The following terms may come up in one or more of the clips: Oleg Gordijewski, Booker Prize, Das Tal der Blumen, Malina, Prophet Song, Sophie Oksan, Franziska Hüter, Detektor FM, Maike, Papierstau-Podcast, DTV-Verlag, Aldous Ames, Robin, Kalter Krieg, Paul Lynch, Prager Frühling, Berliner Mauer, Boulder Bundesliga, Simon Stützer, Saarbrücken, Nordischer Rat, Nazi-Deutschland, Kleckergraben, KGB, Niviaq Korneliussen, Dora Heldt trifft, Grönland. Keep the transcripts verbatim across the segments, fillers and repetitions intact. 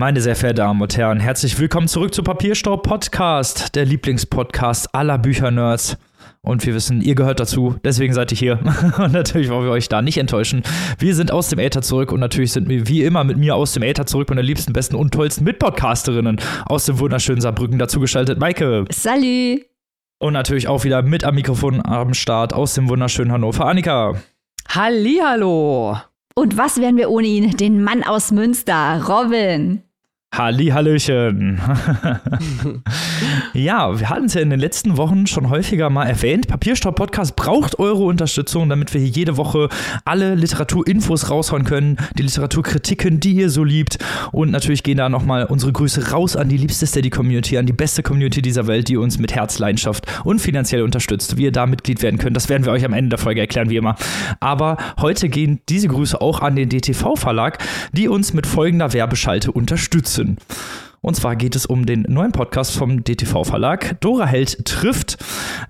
Meine sehr verehrten Damen und Herren, herzlich willkommen zurück zu Papierstau-Podcast, der Lieblingspodcast aller Büchernerds. Und wir wissen, ihr gehört dazu, deswegen seid ihr hier. Und natürlich wollen wir euch da nicht enttäuschen. Wir sind aus dem Äther zurück und natürlich sind wir wie immer mit mir aus dem Äther zurück und der liebsten, besten und tollsten Mitpodcasterinnen aus dem wunderschönen Saarbrücken dazugeschaltet. Maike. Salü. Und natürlich auch wieder mit am Mikrofon am Start aus dem wunderschönen Hannover. Annika. Hallihallo. Und was wären wir ohne ihn? Den Mann aus Münster, Robin. Hallihallöchen. Ja, wir hatten es ja in den letzten Wochen schon häufiger mal erwähnt. Papierstau-Podcast braucht eure Unterstützung, damit wir hier jede Woche alle Literaturinfos raushauen können, die Literaturkritiken, die ihr so liebt. Und natürlich gehen da nochmal unsere Grüße raus an die liebste Steady-Community, an die beste Community dieser Welt, die uns mit Herz, Leidenschaft und finanziell unterstützt. Wie ihr da Mitglied werden könnt, das werden wir euch am Ende der Folge erklären, wie immer. Aber heute gehen diese Grüße auch an den D T V-Verlag, die uns mit folgender Werbeschalte unterstützen. Und zwar geht es um den neuen Podcast vom D T V-Verlag, Dora Heldt trifft,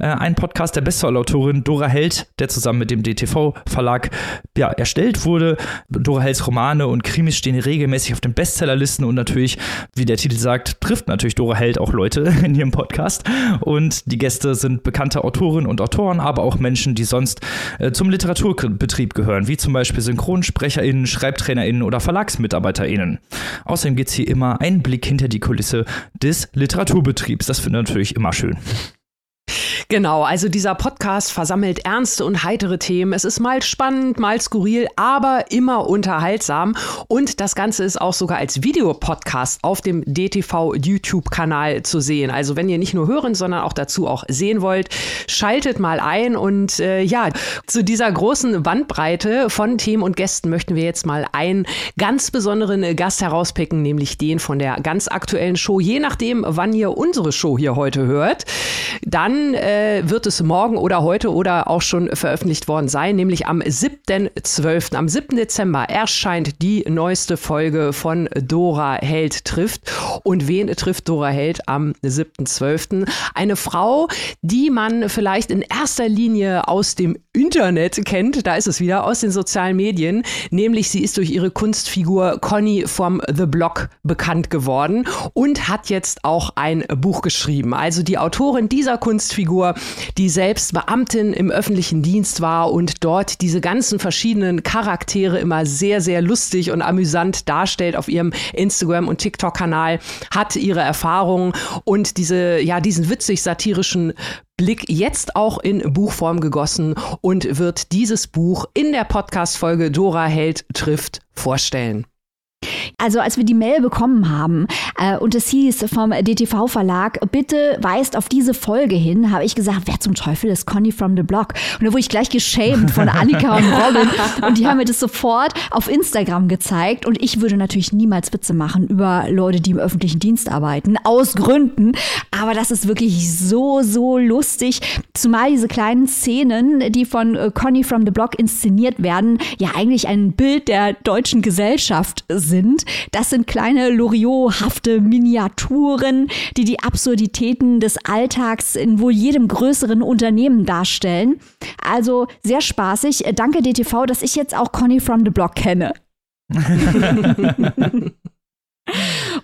äh, ein Podcast der Bestsellerautorin Dora Heldt, der zusammen mit dem D T V-Verlag ja, erstellt wurde. Dora Heldts Romane und Krimis stehen regelmäßig auf den Bestsellerlisten und natürlich, wie der Titel sagt, trifft natürlich Dora Heldt auch Leute in ihrem Podcast. Und die Gäste sind bekannte Autorinnen und Autoren, aber auch Menschen, die sonst äh, zum Literaturbetrieb gehören, wie zum Beispiel SynchronsprecherInnen, SchreibtrainerInnen oder VerlagsmitarbeiterInnen. Außerdem gibt es hier immer einen Blick hinter die Kulisse des Literaturbetriebs. Das finde ich natürlich immer schön. Genau, also dieser Podcast versammelt ernste und heitere Themen. Es ist mal spannend, mal skurril, aber immer unterhaltsam. Und das Ganze ist auch sogar als Videopodcast auf dem D T V-YouTube-Kanal zu sehen. Also wenn ihr nicht nur hören, sondern auch dazu auch sehen wollt, schaltet mal ein. Und äh, ja, zu dieser großen Bandbreite von Themen und Gästen möchten wir jetzt mal einen ganz besonderen Gast herauspicken, nämlich den von der ganz aktuellen Show. Je nachdem, wann ihr unsere Show hier heute hört, dann Äh, wird es morgen oder heute oder auch schon veröffentlicht worden sein, nämlich am siebten Zwölften Am siebten Dezember erscheint die neueste Folge von Dora Heldt trifft. Und wen trifft Dora Heldt am siebten Zwölften? Eine Frau, die man vielleicht in erster Linie aus dem Internet kennt, da ist es wieder, aus den sozialen Medien, nämlich sie ist durch ihre Kunstfigur Conny from the Block bekannt geworden und hat jetzt auch ein Buch geschrieben. Also die Autorin dieser Kunstfigur, Figur, die selbst Beamtin im öffentlichen Dienst war und dort diese ganzen verschiedenen Charaktere immer sehr, sehr lustig und amüsant darstellt auf ihrem Instagram- und TikTok-Kanal, hat ihre Erfahrungen und diese, ja, diesen witzig-satirischen Blick jetzt auch in Buchform gegossen und wird dieses Buch in der Podcast-Folge Dora Heldt trifft vorstellen. Also als wir die Mail bekommen haben äh, und es hieß vom D T V-Verlag, bitte weist auf diese Folge hin, habe ich gesagt, wer zum Teufel ist Conny from the Block? Und da wurde ich gleich geschämt von Annika und Robin und die haben mir das sofort auf Instagram gezeigt und ich würde natürlich niemals Witze machen über Leute, die im öffentlichen Dienst arbeiten, aus Gründen, aber das ist wirklich so, so lustig, zumal diese kleinen Szenen, die von äh, Conny from the Block inszeniert werden, ja eigentlich ein Bild der deutschen Gesellschaft sind. sind. Das sind kleine Loriot-hafte Miniaturen, die die Absurditäten des Alltags in wohl jedem größeren Unternehmen darstellen. Also sehr spaßig. Danke D T V, dass ich jetzt auch Conny from the Block kenne.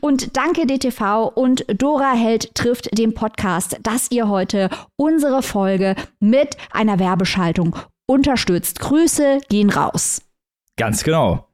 Und danke D T V und Dora Heldt trifft den Podcast, dass ihr heute unsere Folge mit einer Werbeschaltung unterstützt. Grüße gehen raus. Ganz genau.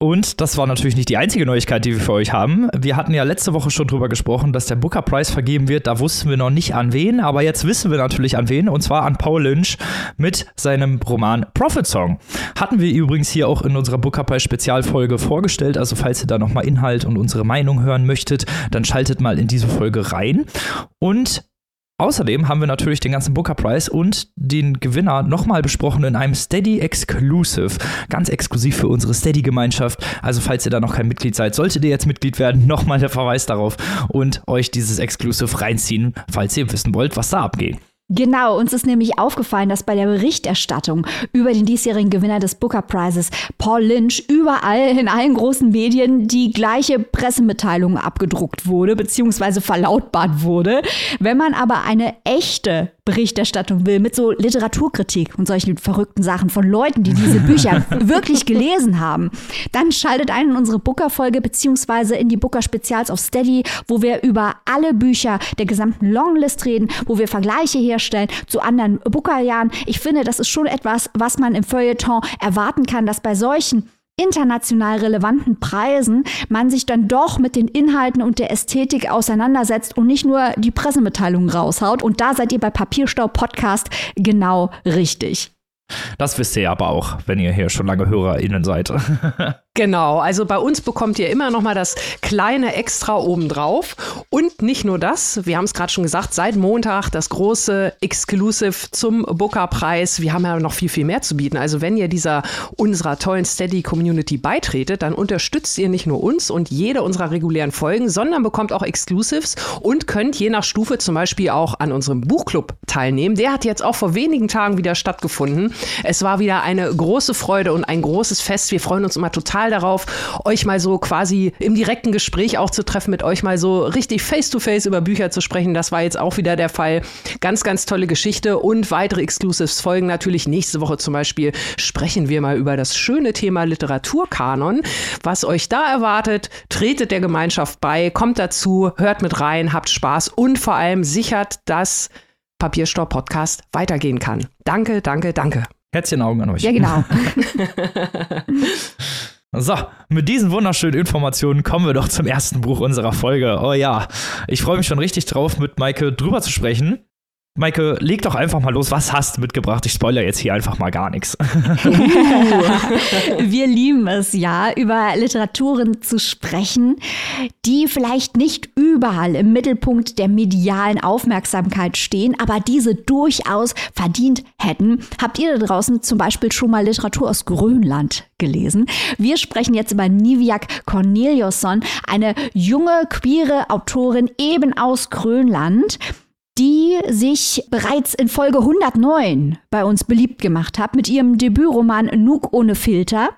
Und das war natürlich nicht die einzige Neuigkeit, die wir für euch haben. Wir hatten ja letzte Woche schon drüber gesprochen, dass der Booker Prize vergeben wird. Da wussten wir noch nicht an wen, aber jetzt wissen wir natürlich an wen. Und zwar an Paul Lynch mit seinem Roman Prophet Song. Hatten wir übrigens hier auch in unserer Booker Prize Spezialfolge vorgestellt. Also falls ihr da nochmal Inhalt und unsere Meinung hören möchtet, dann schaltet mal in diese Folge rein. Und außerdem haben wir natürlich den ganzen Booker Prize und den Gewinner nochmal besprochen in einem Steady Exclusive. Ganz exklusiv für unsere Steady-Gemeinschaft. Also falls ihr da noch kein Mitglied seid, solltet ihr jetzt Mitglied werden, nochmal der Verweis darauf und euch dieses Exclusive reinziehen, falls ihr wissen wollt, was da abgeht. Genau, uns ist nämlich aufgefallen, dass bei der Berichterstattung über den diesjährigen Gewinner des Booker Prizes, Paul Lynch, überall in allen großen Medien die gleiche Pressemitteilung abgedruckt wurde, beziehungsweise verlautbart wurde. Wenn man aber eine echte Berichterstattung will, mit so Literaturkritik und solchen verrückten Sachen von Leuten, die diese Bücher wirklich gelesen haben, dann schaltet ein in unsere Booker-Folge beziehungsweise in die Booker-Spezials auf Steady, wo wir über alle Bücher der gesamten Longlist reden, wo wir Vergleiche herstellen zu anderen Booker-Jahren. Ich finde, das ist schon etwas, was man im Feuilleton erwarten kann, dass bei solchen international relevanten Preisen man sich dann doch mit den Inhalten und der Ästhetik auseinandersetzt und nicht nur die Pressemitteilungen raushaut. Und da seid ihr bei Papierstau-Podcast genau richtig. Das wisst ihr aber auch, wenn ihr hier schon lange HörerInnen seid. Genau, also bei uns bekommt ihr immer noch mal das kleine Extra obendrauf. Und nicht nur das, wir haben es gerade schon gesagt, seit Montag das große Exclusive zum Booker-Preis. Wir haben ja noch viel, viel mehr zu bieten. Also wenn ihr dieser unserer tollen Steady-Community beitretet, dann unterstützt ihr nicht nur uns und jede unserer regulären Folgen, sondern bekommt auch Exclusives und könnt je nach Stufe zum Beispiel auch an unserem Buchclub teilnehmen. Der hat jetzt auch vor wenigen Tagen wieder stattgefunden. Es war wieder eine große Freude und ein großes Fest. Wir freuen uns immer total darauf, euch mal so quasi im direkten Gespräch auch zu treffen, mit euch mal so richtig face-to-face über Bücher zu sprechen. Das war jetzt auch wieder der Fall. Ganz, ganz tolle Geschichte und weitere Exclusives folgen natürlich. Nächste Woche zum Beispiel sprechen wir mal über das schöne Thema Literaturkanon. Was euch da erwartet, tretet der Gemeinschaft bei, kommt dazu, hört mit rein, habt Spaß und vor allem sichert, dass Papierstau-Podcast weitergehen kann. Danke, danke, danke. Herzchen Augen an euch. Ja, genau. So, mit diesen wunderschönen Informationen kommen wir doch zum ersten Buch unserer Folge. Oh ja, ich freue mich schon richtig drauf, mit Maike drüber zu sprechen. Maike, leg doch einfach mal los. Was hast du mitgebracht? Ich spoilere jetzt hier einfach mal gar nichts. Wir lieben es ja, über Literaturen zu sprechen, die vielleicht nicht überall im Mittelpunkt der medialen Aufmerksamkeit stehen, aber diese durchaus verdient hätten. Habt ihr da draußen zum Beispiel schon mal Literatur aus Grönland gelesen? Wir sprechen jetzt über Niviaq Korneliussen, eine junge, queere Autorin eben aus Grönland, die sich bereits in Folge hundertneun bei uns beliebt gemacht hat mit ihrem Debütroman Nuuk ohne Filter.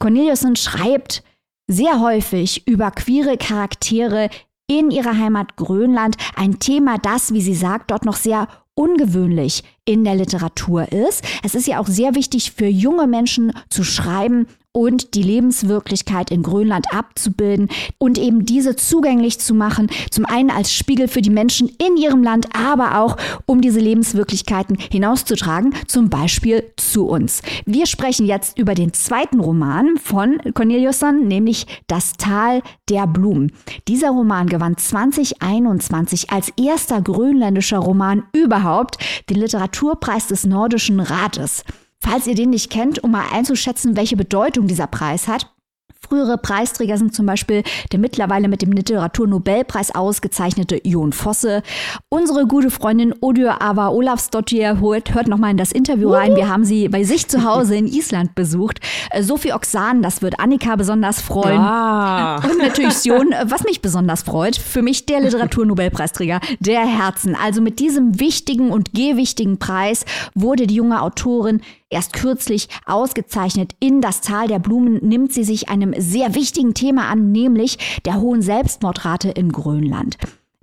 Korneliussen schreibt sehr häufig über queere Charaktere in ihrer Heimat Grönland. Ein Thema, das, wie sie sagt, dort noch sehr ungewöhnlich in der Literatur ist. Es ist ja auch sehr wichtig für junge Menschen zu schreiben und die Lebenswirklichkeit in Grönland abzubilden und eben diese zugänglich zu machen, zum einen als Spiegel für die Menschen in ihrem Land, aber auch um diese Lebenswirklichkeiten hinauszutragen, zum Beispiel zu uns. Wir sprechen jetzt über den zweiten Roman von Korneliussen, nämlich Das Tal der Blumen. Dieser Roman gewann zwanzig einundzwanzig als erster grönländischer Roman überhaupt den Literaturpreis des Nordischen Rates. Falls ihr den nicht kennt, um mal einzuschätzen, welche Bedeutung dieser Preis hat. Frühere Preisträger sind zum Beispiel der mittlerweile mit dem Literaturnobelpreis ausgezeichnete Jon Fosse. Unsere gute Freundin Auður Ava Ólafsdóttir hört, hört nochmal in das Interview rein. Wir haben sie bei sich zu Hause in Island besucht. Sophie Oksan, das wird Annika besonders freuen. Ah. Und natürlich Jon, was mich besonders freut, für mich der Literaturnobelpreisträger der Herzen. Also mit diesem wichtigen und gewichtigen Preis wurde die junge Autorin erst kürzlich ausgezeichnet. In Das Tal der Blumen nimmt sie sich einem sehr wichtigen Thema an, nämlich der hohen Selbstmordrate in Grönland.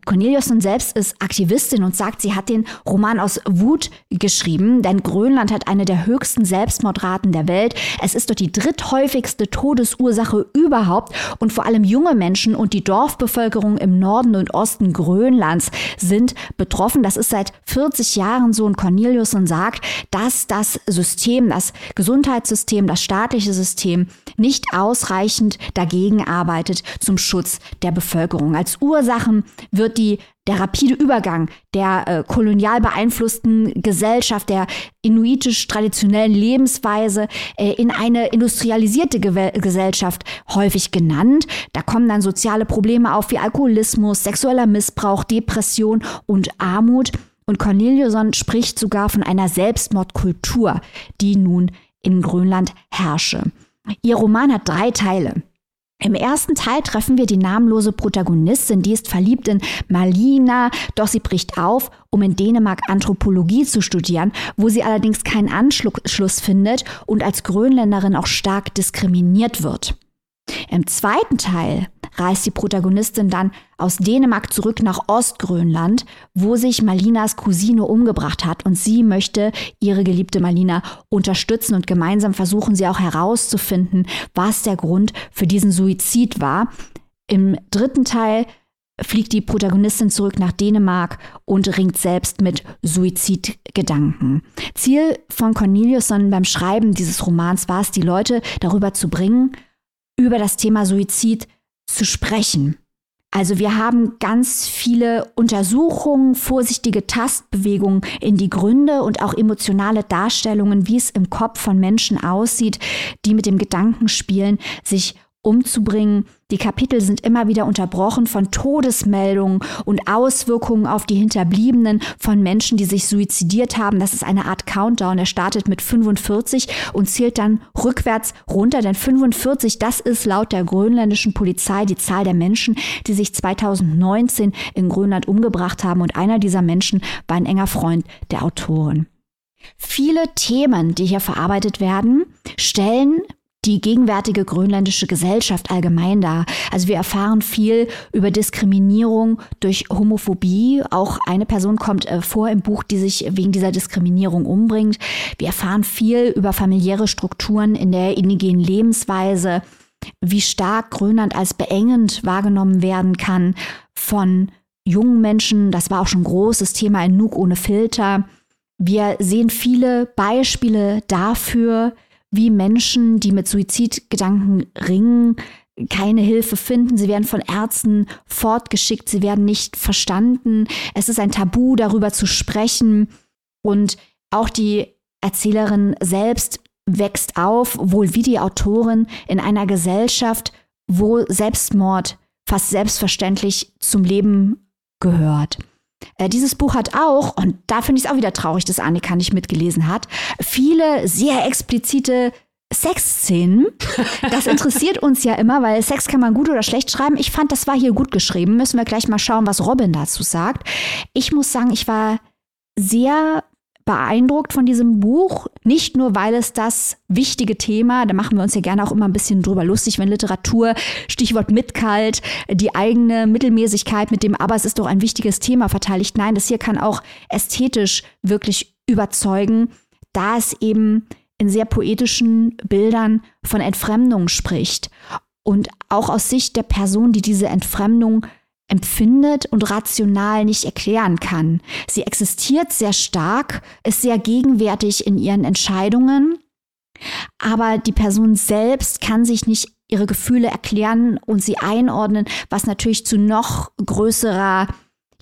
Korneliussen selbst ist Aktivistin und sagt, sie hat den Roman aus Wut geschrieben, denn Grönland hat eine der höchsten Selbstmordraten der Welt. Es ist dort die dritthäufigste Todesursache überhaupt und vor allem junge Menschen und die Dorfbevölkerung im Norden und Osten Grönlands sind betroffen. Das ist seit vierzig Jahren so und Korneliussen sagt, dass das System, das Gesundheitssystem, das staatliche System nicht ausreichend dagegen arbeitet zum Schutz der Bevölkerung. Als Ursachen wird Die, der rapide Übergang der äh, kolonial beeinflussten Gesellschaft, der inuitisch-traditionellen Lebensweise äh, in eine industrialisierte Ge- Gesellschaft häufig genannt. Da kommen dann soziale Probleme auf wie Alkoholismus, sexueller Missbrauch, Depression und Armut. Und Korneliussen spricht sogar von einer Selbstmordkultur, die nun in Grönland herrsche. Ihr Roman hat drei Teile. Im ersten Teil treffen wir die namenlose Protagonistin, die ist verliebt in Malina, doch sie bricht auf, um in Dänemark Anthropologie zu studieren, wo sie allerdings keinen Anschluss findet und als Grönländerin auch stark diskriminiert wird. Im zweiten Teil reist die Protagonistin dann aus Dänemark zurück nach Ostgrönland, wo sich Malinas Cousine umgebracht hat, und sie möchte ihre geliebte Malina unterstützen und gemeinsam versuchen sie auch herauszufinden, was der Grund für diesen Suizid war. Im dritten Teil fliegt die Protagonistin zurück nach Dänemark und ringt selbst mit Suizidgedanken. Ziel von Korneliussen beim Schreiben dieses Romans war es, die Leute darüber zu bringen, über das Thema Suizid zu sprechen. Also wir haben ganz viele Untersuchungen, vorsichtige Tastbewegungen in die Gründe und auch emotionale Darstellungen, wie es im Kopf von Menschen aussieht, die mit dem Gedanken spielen, sich umzubringen. Die Kapitel sind immer wieder unterbrochen von Todesmeldungen und Auswirkungen auf die Hinterbliebenen von Menschen, die sich suizidiert haben. Das ist eine Art Countdown. Er startet mit fünfundvierzig und zählt dann rückwärts runter. Denn fünfundvierzig, das ist laut der grönländischen Polizei die Zahl der Menschen, die sich zweitausendneunzehn in Grönland umgebracht haben. Und einer dieser Menschen war ein enger Freund der Autorin. Viele Themen, die hier verarbeitet werden, stellen die gegenwärtige grönländische Gesellschaft allgemein dar. Also wir erfahren viel über Diskriminierung durch Homophobie. Auch eine Person kommt äh, vor im Buch, die sich wegen dieser Diskriminierung umbringt. Wir erfahren viel über familiäre Strukturen in der indigenen Lebensweise, wie stark Grönland als beengend wahrgenommen werden kann von jungen Menschen. Das war auch schon ein großes Thema in Nuuk ohne Filter. Wir sehen viele Beispiele dafür, wie Menschen, die mit Suizidgedanken ringen, keine Hilfe finden. Sie werden von Ärzten fortgeschickt, sie werden nicht verstanden. Es ist ein Tabu, darüber zu sprechen. Und auch die Erzählerin selbst wächst auf, wohl wie die Autorin, in einer Gesellschaft, wo Selbstmord fast selbstverständlich zum Leben gehört. Dieses Buch hat auch, und da finde ich es auch wieder traurig, dass Annika nicht mitgelesen hat, viele sehr explizite Sexszenen. Das interessiert uns ja immer, weil Sex kann man gut oder schlecht schreiben. Ich fand, das war hier gut geschrieben. Müssen wir gleich mal schauen, was Robin dazu sagt. Ich muss sagen, ich war sehr beeindruckt von diesem Buch. Nicht nur, weil es das wichtige Thema, da machen wir uns ja gerne auch immer ein bisschen drüber lustig, wenn Literatur, Stichwort Mitkalt, die eigene Mittelmäßigkeit mit dem, aber es ist doch ein wichtiges Thema verteidigt. Nein, das hier kann auch ästhetisch wirklich überzeugen, da es eben in sehr poetischen Bildern von Entfremdung spricht. Und auch aus Sicht der Person, die diese Entfremdung empfindet und rational nicht erklären kann. Sie existiert sehr stark, ist sehr gegenwärtig in ihren Entscheidungen, aber die Person selbst kann sich nicht ihre Gefühle erklären und sie einordnen, was natürlich zu noch größerer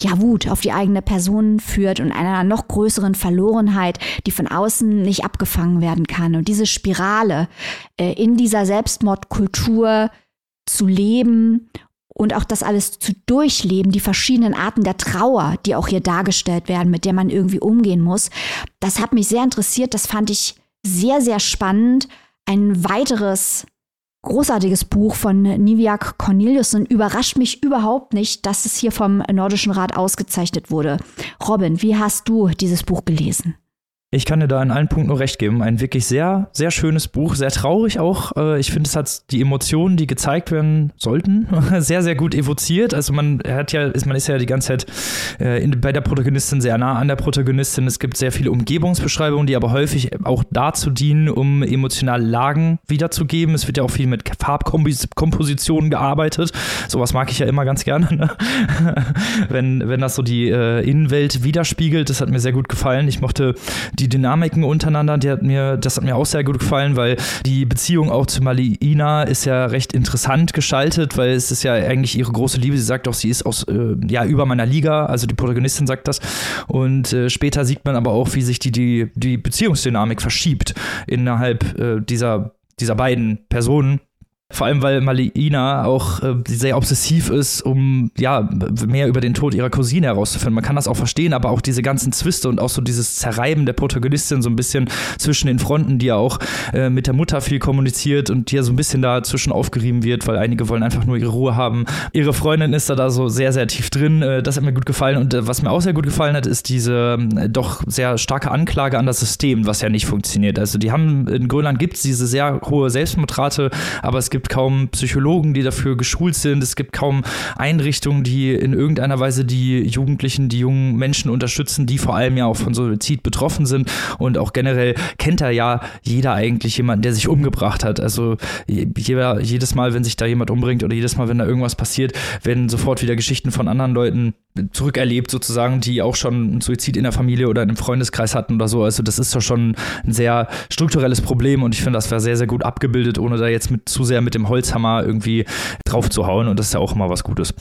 ja, Wut auf die eigene Person führt und einer noch größeren Verlorenheit, die von außen nicht abgefangen werden kann. Und diese Spirale äh, in dieser Selbstmordkultur zu leben und auch das alles zu durchleben, die verschiedenen Arten der Trauer, die auch hier dargestellt werden, mit der man irgendwie umgehen muss, das hat mich sehr interessiert. Das fand ich sehr, sehr spannend. Ein weiteres großartiges Buch von Niviaq Korneliussen. Überrascht mich überhaupt nicht, dass es hier vom Nordischen Rat ausgezeichnet wurde. Robin, wie hast du dieses Buch gelesen? Ich kann dir da in allen Punkten nur recht geben. Ein wirklich sehr, sehr schönes Buch. Sehr traurig auch. Ich finde, es hat die Emotionen, die gezeigt werden sollten, sehr, sehr gut evoziert. Also man hat ja, ist, man ist ja die ganze Zeit bei der Protagonistin sehr nah an der Protagonistin. Es gibt sehr viele Umgebungsbeschreibungen, die aber häufig auch dazu dienen, um emotionale Lagen wiederzugeben. Es wird ja auch viel mit Farbkompositionen gearbeitet. Sowas mag ich ja immer ganz gerne, ne? wenn, wenn das so die Innenwelt widerspiegelt. Das hat mir sehr gut gefallen. Ich mochte die Die Dynamiken untereinander, die hat mir, das hat mir auch sehr gut gefallen, weil die Beziehung auch zu Malina ist ja recht interessant gestaltet, weil es ist ja eigentlich ihre große Liebe. Sie sagt auch, sie ist aus, äh, ja, über meiner Liga, also die Protagonistin sagt das. Und äh, später sieht man aber auch, wie sich die, die, die Beziehungsdynamik verschiebt innerhalb äh, dieser, dieser beiden Personen. Vor allem, weil Malina auch äh, sehr obsessiv ist, um ja mehr über den Tod ihrer Cousine herauszufinden. Man kann das auch verstehen, aber auch diese ganzen Zwiste und auch so dieses Zerreiben der Protagonistin so ein bisschen zwischen den Fronten, die ja auch äh, mit der Mutter viel kommuniziert und die ja so ein bisschen dazwischen aufgerieben wird, weil einige wollen einfach nur ihre Ruhe haben. Ihre Freundin ist da, da so sehr, sehr tief drin. Äh, das hat mir gut gefallen. Und äh, was mir auch sehr gut gefallen hat, ist diese äh, doch sehr starke Anklage an das System, was ja nicht funktioniert. Also die haben, in Grönland gibt es diese sehr hohe Selbstmordrate, aber es gibt gibt kaum Psychologen, die dafür geschult sind, es gibt kaum Einrichtungen, die in irgendeiner Weise die Jugendlichen, die jungen Menschen unterstützen, die vor allem ja auch von Suizid betroffen sind, und auch generell kennt da ja jeder eigentlich jemanden, der sich umgebracht hat. Also jeder, jedes Mal, wenn sich da jemand umbringt oder jedes Mal, wenn da irgendwas passiert, werden sofort wieder Geschichten von anderen Leuten zurückerlebt sozusagen, die auch schon einen Suizid in der Familie oder in einem Freundeskreis hatten oder so. Also das ist doch schon ein sehr strukturelles Problem, und ich finde, das war sehr, sehr gut abgebildet, ohne da jetzt mit, zu sehr mit dem Holzhammer irgendwie drauf zu hauen, und das ist ja auch immer was Gutes.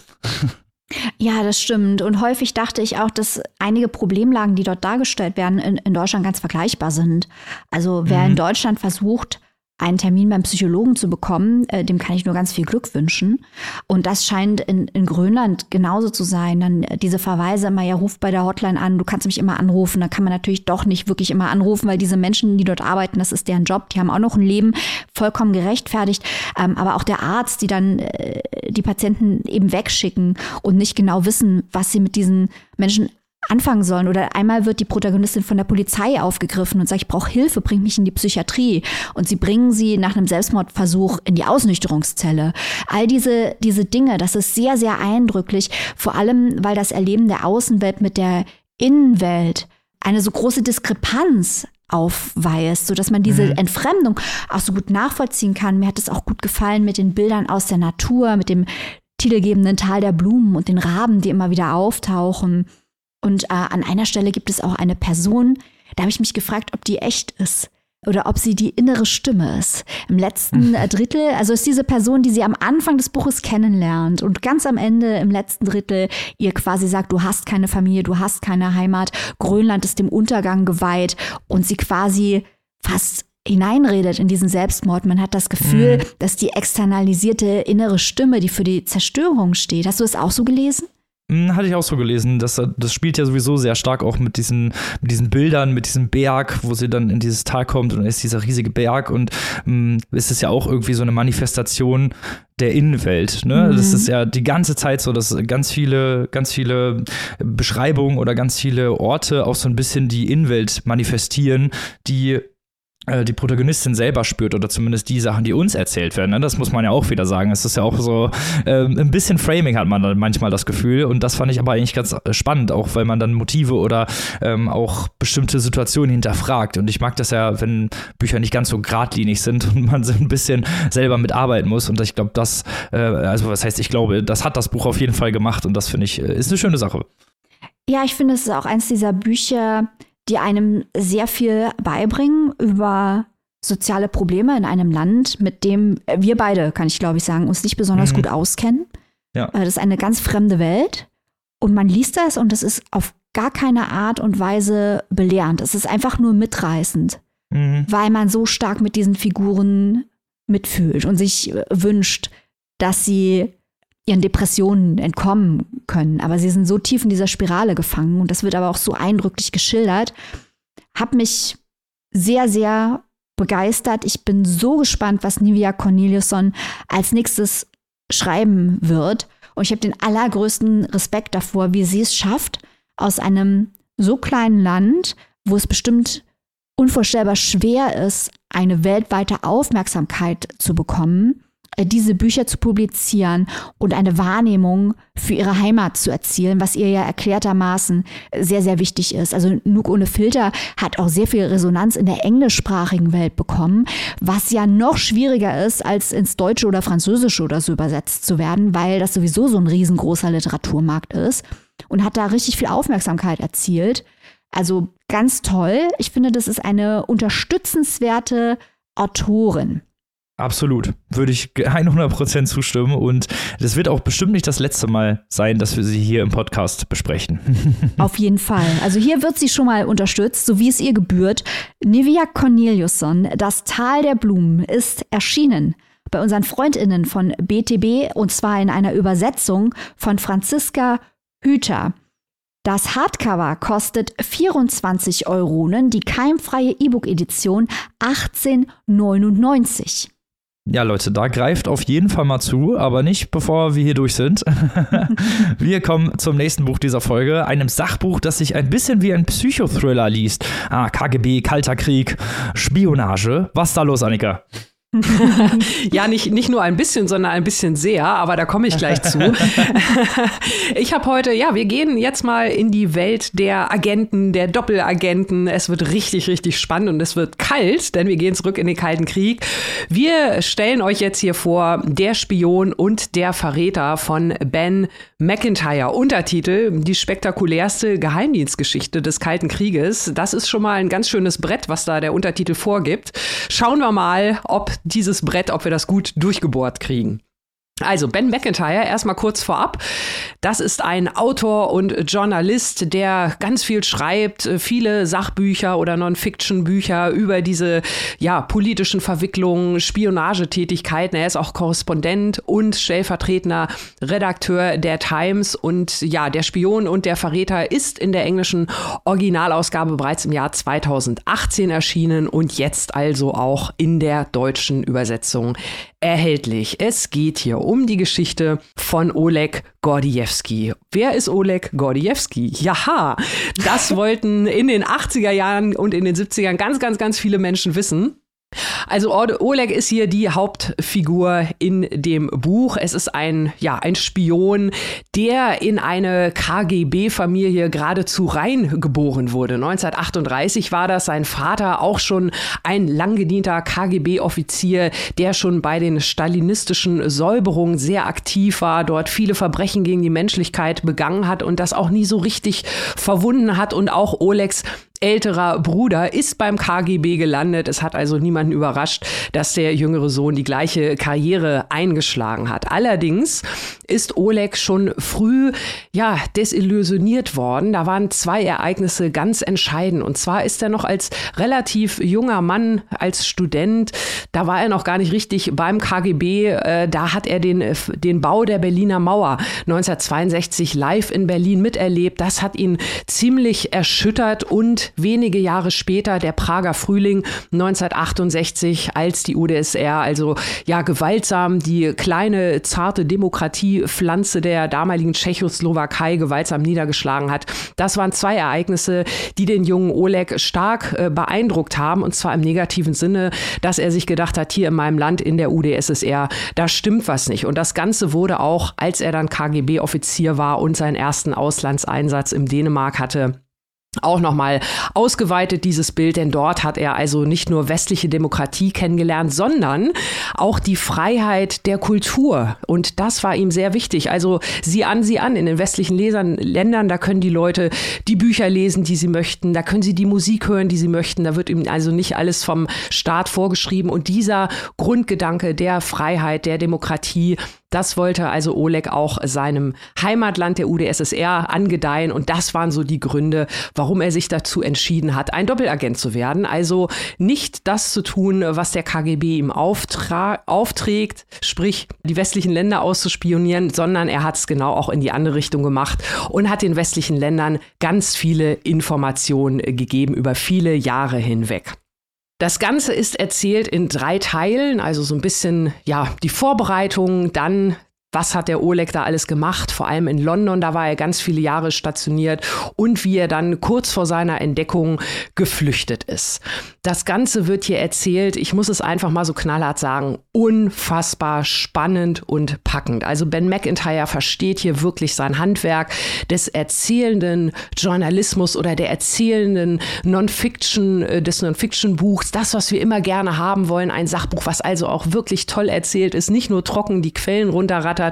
Ja, das stimmt. Und häufig dachte ich auch, dass einige Problemlagen, die dort dargestellt werden, in, in Deutschland ganz vergleichbar sind. Also wer mhm. in Deutschland versucht, einen Termin beim Psychologen zu bekommen, äh, dem kann ich nur ganz viel Glück wünschen. Und das scheint in, in Grönland genauso zu sein. Dann äh, diese Verweise immer, ja, ruf bei der Hotline an, du kannst mich immer anrufen. Da kann man natürlich doch nicht wirklich immer anrufen, weil diese Menschen, die dort arbeiten, das ist deren Job, die haben auch noch ein Leben, vollkommen gerechtfertigt. Ähm, aber auch der Arzt, die dann äh, die Patienten eben wegschicken und nicht genau wissen, was sie mit diesen Menschen anfangen sollen. Oder einmal wird die Protagonistin von der Polizei aufgegriffen und sagt, ich brauche Hilfe, bring mich in die Psychiatrie. Und sie bringen sie nach einem Selbstmordversuch in die Ausnüchterungszelle. All diese, diese Dinge, das ist sehr, sehr eindrücklich. Vor allem, weil das Erleben der Außenwelt mit der Innenwelt eine so große Diskrepanz aufweist, sodass man diese mhm. Entfremdung auch so gut nachvollziehen kann. Mir hat es auch gut gefallen mit den Bildern aus der Natur, mit dem titelgebenden Tal der Blumen und den Raben, die immer wieder auftauchen. Und äh, an einer Stelle gibt es auch eine Person, da habe ich mich gefragt, ob die echt ist oder ob sie die innere Stimme ist. Im letzten äh, Drittel, also ist diese Person, die sie am Anfang des Buches kennenlernt und ganz am Ende im letzten Drittel ihr quasi sagt, du hast keine Familie, du hast keine Heimat, Grönland ist dem Untergang geweiht, und sie quasi fast hineinredet in diesen Selbstmord. Man hat das Gefühl, mhm. dass die externalisierte innere Stimme, die für die Zerstörung steht. Hast du es auch so gelesen? Hatte ich auch so gelesen, dass das spielt ja sowieso sehr stark auch mit diesen, mit diesen Bildern, mit diesem Berg, wo sie dann in dieses Tal kommt, und dann ist dieser riesige Berg, und mh, ist es ja auch irgendwie so eine Manifestation der Innenwelt, ne? Mhm. Das ist ja die ganze Zeit so, dass ganz viele, ganz viele Beschreibungen oder ganz viele Orte auch so ein bisschen die Innenwelt manifestieren, die die Protagonistin selber spürt, oder zumindest die Sachen, die uns erzählt werden. Das muss man ja auch wieder sagen. Es ist ja auch so, ähm, ein bisschen Framing hat man dann manchmal das Gefühl, und das fand ich aber eigentlich ganz spannend, auch weil man dann Motive oder ähm, auch bestimmte Situationen hinterfragt, und ich mag das ja, wenn Bücher nicht ganz so geradlinig sind und man so ein bisschen selber mitarbeiten muss, und ich glaube, das, äh, also was heißt, ich glaube, das hat das Buch auf jeden Fall gemacht, und das finde ich, ist eine schöne Sache. Ja, ich finde, es ist auch eins dieser Bücher, die einem sehr viel beibringen über soziale Probleme in einem Land, mit dem wir beide, kann ich glaube ich sagen, uns nicht besonders mhm. gut auskennen. Ja. Das ist eine ganz fremde Welt, und man liest das, und es ist auf gar keine Art und Weise belehrend. Es ist einfach nur mitreißend, mhm. weil man so stark mit diesen Figuren mitfühlt und sich wünscht, dass sie ihren Depressionen entkommen können. Aber sie sind so tief in dieser Spirale gefangen, und das wird aber auch so eindrücklich geschildert. Hab mich sehr, sehr begeistert. Ich bin so gespannt, was Niviaq Korneliussen als nächstes schreiben wird. Und ich habe den allergrößten Respekt davor, wie sie es schafft, aus einem so kleinen Land, wo es bestimmt unvorstellbar schwer ist, eine weltweite Aufmerksamkeit zu bekommen, diese Bücher zu publizieren und eine Wahrnehmung für ihre Heimat zu erzielen, was ihr ja erklärtermaßen sehr, sehr wichtig ist. Also Nuuk ohne Filter hat auch sehr viel Resonanz in der englischsprachigen Welt bekommen, was ja noch schwieriger ist, als ins Deutsche oder Französische oder so übersetzt zu werden, weil das sowieso so ein riesengroßer Literaturmarkt ist, und hat da richtig viel Aufmerksamkeit erzielt. Also ganz toll. Ich finde, das ist eine unterstützenswerte Autorin. Absolut. Würde ich hundert Prozent zustimmen, und das wird auch bestimmt nicht das letzte Mal sein, dass wir sie hier im Podcast besprechen. Auf jeden Fall. Also hier wird sie schon mal unterstützt, so wie es ihr gebührt. Niviaq Korneliussen, Das Tal der Blumen, ist erschienen bei unseren FreundInnen von B T B, und zwar in einer Übersetzung von Franziska Hüter. Das Hardcover kostet vierundzwanzig Euronen, die keimfreie E-Book-Edition achtzehn neunundneunzig. Ja, Leute, da greift auf jeden Fall mal zu, aber nicht, bevor wir hier durch sind. Wir kommen zum nächsten Buch dieser Folge, einem Sachbuch, das sich ein bisschen wie ein Psychothriller liest. Ah, K G B, Kalter Krieg, Spionage. Was ist da los, Annika? Ja, nicht, nicht nur ein bisschen, sondern ein bisschen sehr, aber da komme ich gleich zu. Ich habe heute, ja, wir gehen jetzt mal in die Welt der Agenten, der Doppelagenten. Es wird richtig, richtig spannend und es wird kalt, denn wir gehen zurück in den Kalten Krieg. Wir stellen euch jetzt hier vor, Der Spion und der Verräter von Ben Macintyre. Untertitel, die spektakulärste Geheimdienstgeschichte des Kalten Krieges. Das ist schon mal ein ganz schönes Brett, was da der Untertitel vorgibt. Schauen wir mal, ob dieses Brett, ob wir das gut durchgebohrt kriegen. Also Ben Macintyre, erstmal kurz vorab. Das ist ein Autor und Journalist, der ganz viel schreibt, viele Sachbücher oder Non-Fiction-Bücher über diese ja, politischen Verwicklungen, Spionagetätigkeiten. Er ist auch Korrespondent und stellvertretender Redakteur der Times. Und ja, Der Spion und der Verräter ist in der englischen Originalausgabe bereits im Jahr zweitausendachtzehn erschienen und jetzt also auch in der deutschen Übersetzung erhältlich. Es geht hier um die Geschichte von Oleg Gordijewski. Wer ist Oleg Gordijewski? Jaha, das wollten in den achtziger Jahren und in den siebzigern ganz, ganz, ganz viele Menschen wissen. Also Oleg ist hier die Hauptfigur in dem Buch. Es ist ein, ja, ein Spion, der in eine K G B-Familie geradezu reingeboren wurde. neunzehnhundertachtunddreißig war das. Sein Vater auch schon ein langgedienter K G B-Offizier, der schon bei den stalinistischen Säuberungen sehr aktiv war, dort viele Verbrechen gegen die Menschlichkeit begangen hat und das auch nie so richtig verwunden hat. Und auch Olegs älterer Bruder ist beim K G B gelandet. Es hat also niemanden überrascht, dass der jüngere Sohn die gleiche Karriere eingeschlagen hat. Allerdings ist Oleg schon früh, ja, desillusioniert worden. Da waren zwei Ereignisse ganz entscheidend. Und zwar ist er noch als relativ junger Mann, als Student, da war er noch gar nicht richtig beim K G B. Äh, da hat er den, den Bau der Berliner Mauer neunzehnhundertzweiundsechzig live in Berlin miterlebt. Das hat ihn ziemlich erschüttert und wenige Jahre später der Prager Frühling neunzehnhundertachtundsechzig, als die U d S R also ja gewaltsam die kleine, zarte Demokratiepflanze der damaligen Tschechoslowakei gewaltsam niedergeschlagen hat. Das waren zwei Ereignisse, die den jungen Oleg stark äh, beeindruckt haben, und zwar im negativen Sinne, dass er sich gedacht hat, hier in meinem Land, in der U d S S R, da stimmt was nicht. Und das Ganze wurde auch, als er dann K G B-Offizier war und seinen ersten Auslandseinsatz in Dänemark hatte, auch nochmal ausgeweitet, dieses Bild, denn dort hat er also nicht nur westliche Demokratie kennengelernt, sondern auch die Freiheit der Kultur. Und das war ihm sehr wichtig. Also sieh an, sieh an, in den westlichen Lesern, Ländern, da können die Leute die Bücher lesen, die sie möchten, da können sie die Musik hören, die sie möchten, da wird ihm also nicht alles vom Staat vorgeschrieben. Und dieser Grundgedanke der Freiheit, der Demokratie, das wollte also Oleg auch seinem Heimatland der U d S S R angedeihen. Und das waren so die Gründe, warum er sich dazu entschieden hat, ein Doppelagent zu werden. Also nicht das zu tun, was der K G B ihm auftra- aufträgt, sprich die westlichen Länder auszuspionieren, sondern er hat es genau auch in die andere Richtung gemacht und hat den westlichen Ländern ganz viele Informationen gegeben über viele Jahre hinweg. Das Ganze ist erzählt in drei Teilen, also so ein bisschen, ja, die Vorbereitung, dann was hat der Oleg da alles gemacht, vor allem in London, da war er ganz viele Jahre stationiert, und wie er dann kurz vor seiner Entdeckung geflüchtet ist. Das Ganze wird hier erzählt, ich muss es einfach mal so knallhart sagen, unfassbar spannend und packend. Also Ben Macintyre versteht hier wirklich sein Handwerk des erzählenden Journalismus oder der erzählenden Non-Fiction, des Non-Fiction-Buchs, das, was wir immer gerne haben wollen, ein Sachbuch, was also auch wirklich toll erzählt ist, nicht nur trocken die Quellen runterrattert.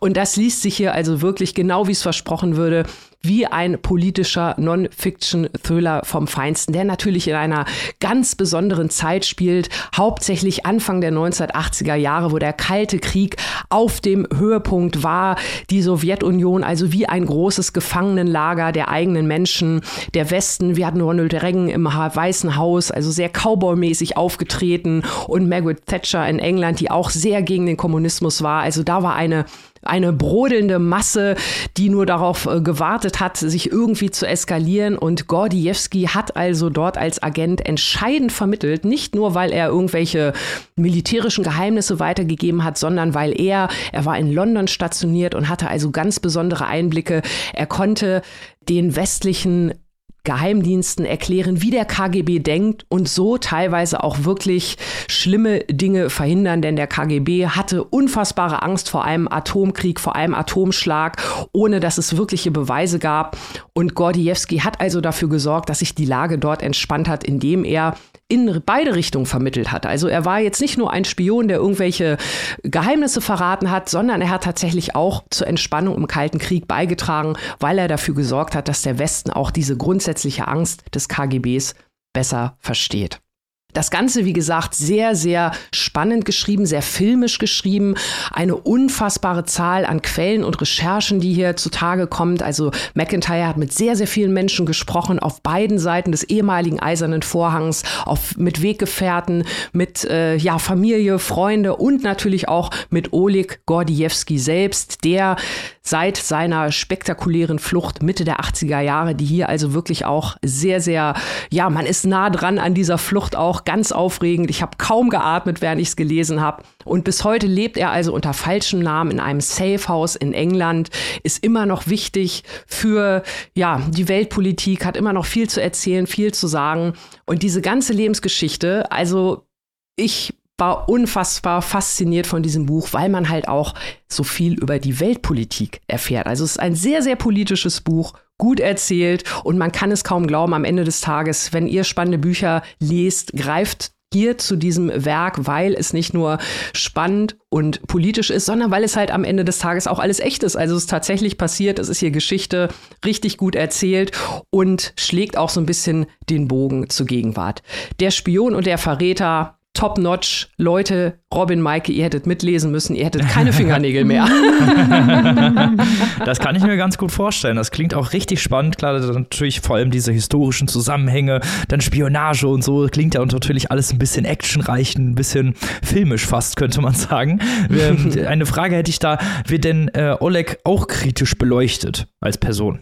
Und das liest sich hier also wirklich genau, wie es versprochen würde, wie ein politischer Non-Fiction-Thriller vom Feinsten, der natürlich in einer ganz besonderen Zeit spielt, hauptsächlich Anfang der neunzehnhundertachtziger Jahre, wo der Kalte Krieg auf dem Höhepunkt war, die Sowjetunion also wie ein großes Gefangenenlager der eigenen Menschen, der Westen, wir hatten Ronald Reagan im Weißen Haus, also sehr Cowboy-mäßig aufgetreten, und Margaret Thatcher in England, die auch sehr gegen den Kommunismus war, also da war eine eine brodelnde Masse, die nur darauf äh, gewartet hat, sich irgendwie zu eskalieren. Und Gordijewski hat also dort als Agent entscheidend vermittelt, nicht nur, weil er irgendwelche militärischen Geheimnisse weitergegeben hat, sondern weil er, er war in London stationiert und hatte also ganz besondere Einblicke. Er konnte den westlichen Geheimdiensten erklären, wie der K G B denkt und so teilweise auch wirklich schlimme Dinge verhindern, denn der K G B hatte unfassbare Angst vor einem Atomkrieg, vor einem Atomschlag, ohne dass es wirkliche Beweise gab. Und Gordijewski hat also dafür gesorgt, dass sich die Lage dort entspannt hat, indem er in beide Richtungen vermittelt hat. Also er war jetzt nicht nur ein Spion, der irgendwelche Geheimnisse verraten hat, sondern er hat tatsächlich auch zur Entspannung im Kalten Krieg beigetragen, weil er dafür gesorgt hat, dass der Westen auch diese grundsätzliche Angst des K G Bs besser versteht. Das Ganze, wie gesagt, sehr, sehr spannend geschrieben, sehr filmisch geschrieben. Eine unfassbare Zahl an Quellen und Recherchen, die hier zutage kommt. Also Macintyre hat mit sehr, sehr vielen Menschen gesprochen, auf beiden Seiten des ehemaligen Eisernen Vorhangs, auf, mit Weggefährten, mit äh, ja, Familie, Freunde und natürlich auch mit Oleg Gordijewski selbst, der seit seiner spektakulären Flucht Mitte der achtziger Jahre, die hier also wirklich auch sehr, sehr, ja, man ist nah dran an dieser Flucht auch, ganz aufregend. Ich habe kaum geatmet, während ich es gelesen habe. Und bis heute lebt er also unter falschem Namen in einem Safehouse in England, ist immer noch wichtig für ja, die Weltpolitik, hat immer noch viel zu erzählen, viel zu sagen. Und diese ganze Lebensgeschichte, also ich war unfassbar fasziniert von diesem Buch, weil man halt auch so viel über die Weltpolitik erfährt. Also es ist ein sehr, sehr politisches Buch, gut erzählt und man kann es kaum glauben am Ende des Tages, wenn ihr spannende Bücher lest, greift hier zu diesem Werk, weil es nicht nur spannend und politisch ist, sondern weil es halt am Ende des Tages auch alles echt ist. Also es ist tatsächlich passiert, es ist hier Geschichte, richtig gut erzählt und schlägt auch so ein bisschen den Bogen zur Gegenwart. Der Spion und der Verräter, top-notch. Leute, Robin, Maike, ihr hättet mitlesen müssen, ihr hättet keine Fingernägel mehr. Das kann ich mir ganz gut vorstellen. Das klingt auch richtig spannend. Klar, natürlich vor allem diese historischen Zusammenhänge, dann Spionage und so. Klingt ja natürlich alles ein bisschen actionreich, ein bisschen filmisch fast, könnte man sagen. Eine Frage hätte ich da. Wird denn äh, Oleg auch kritisch beleuchtet als Person?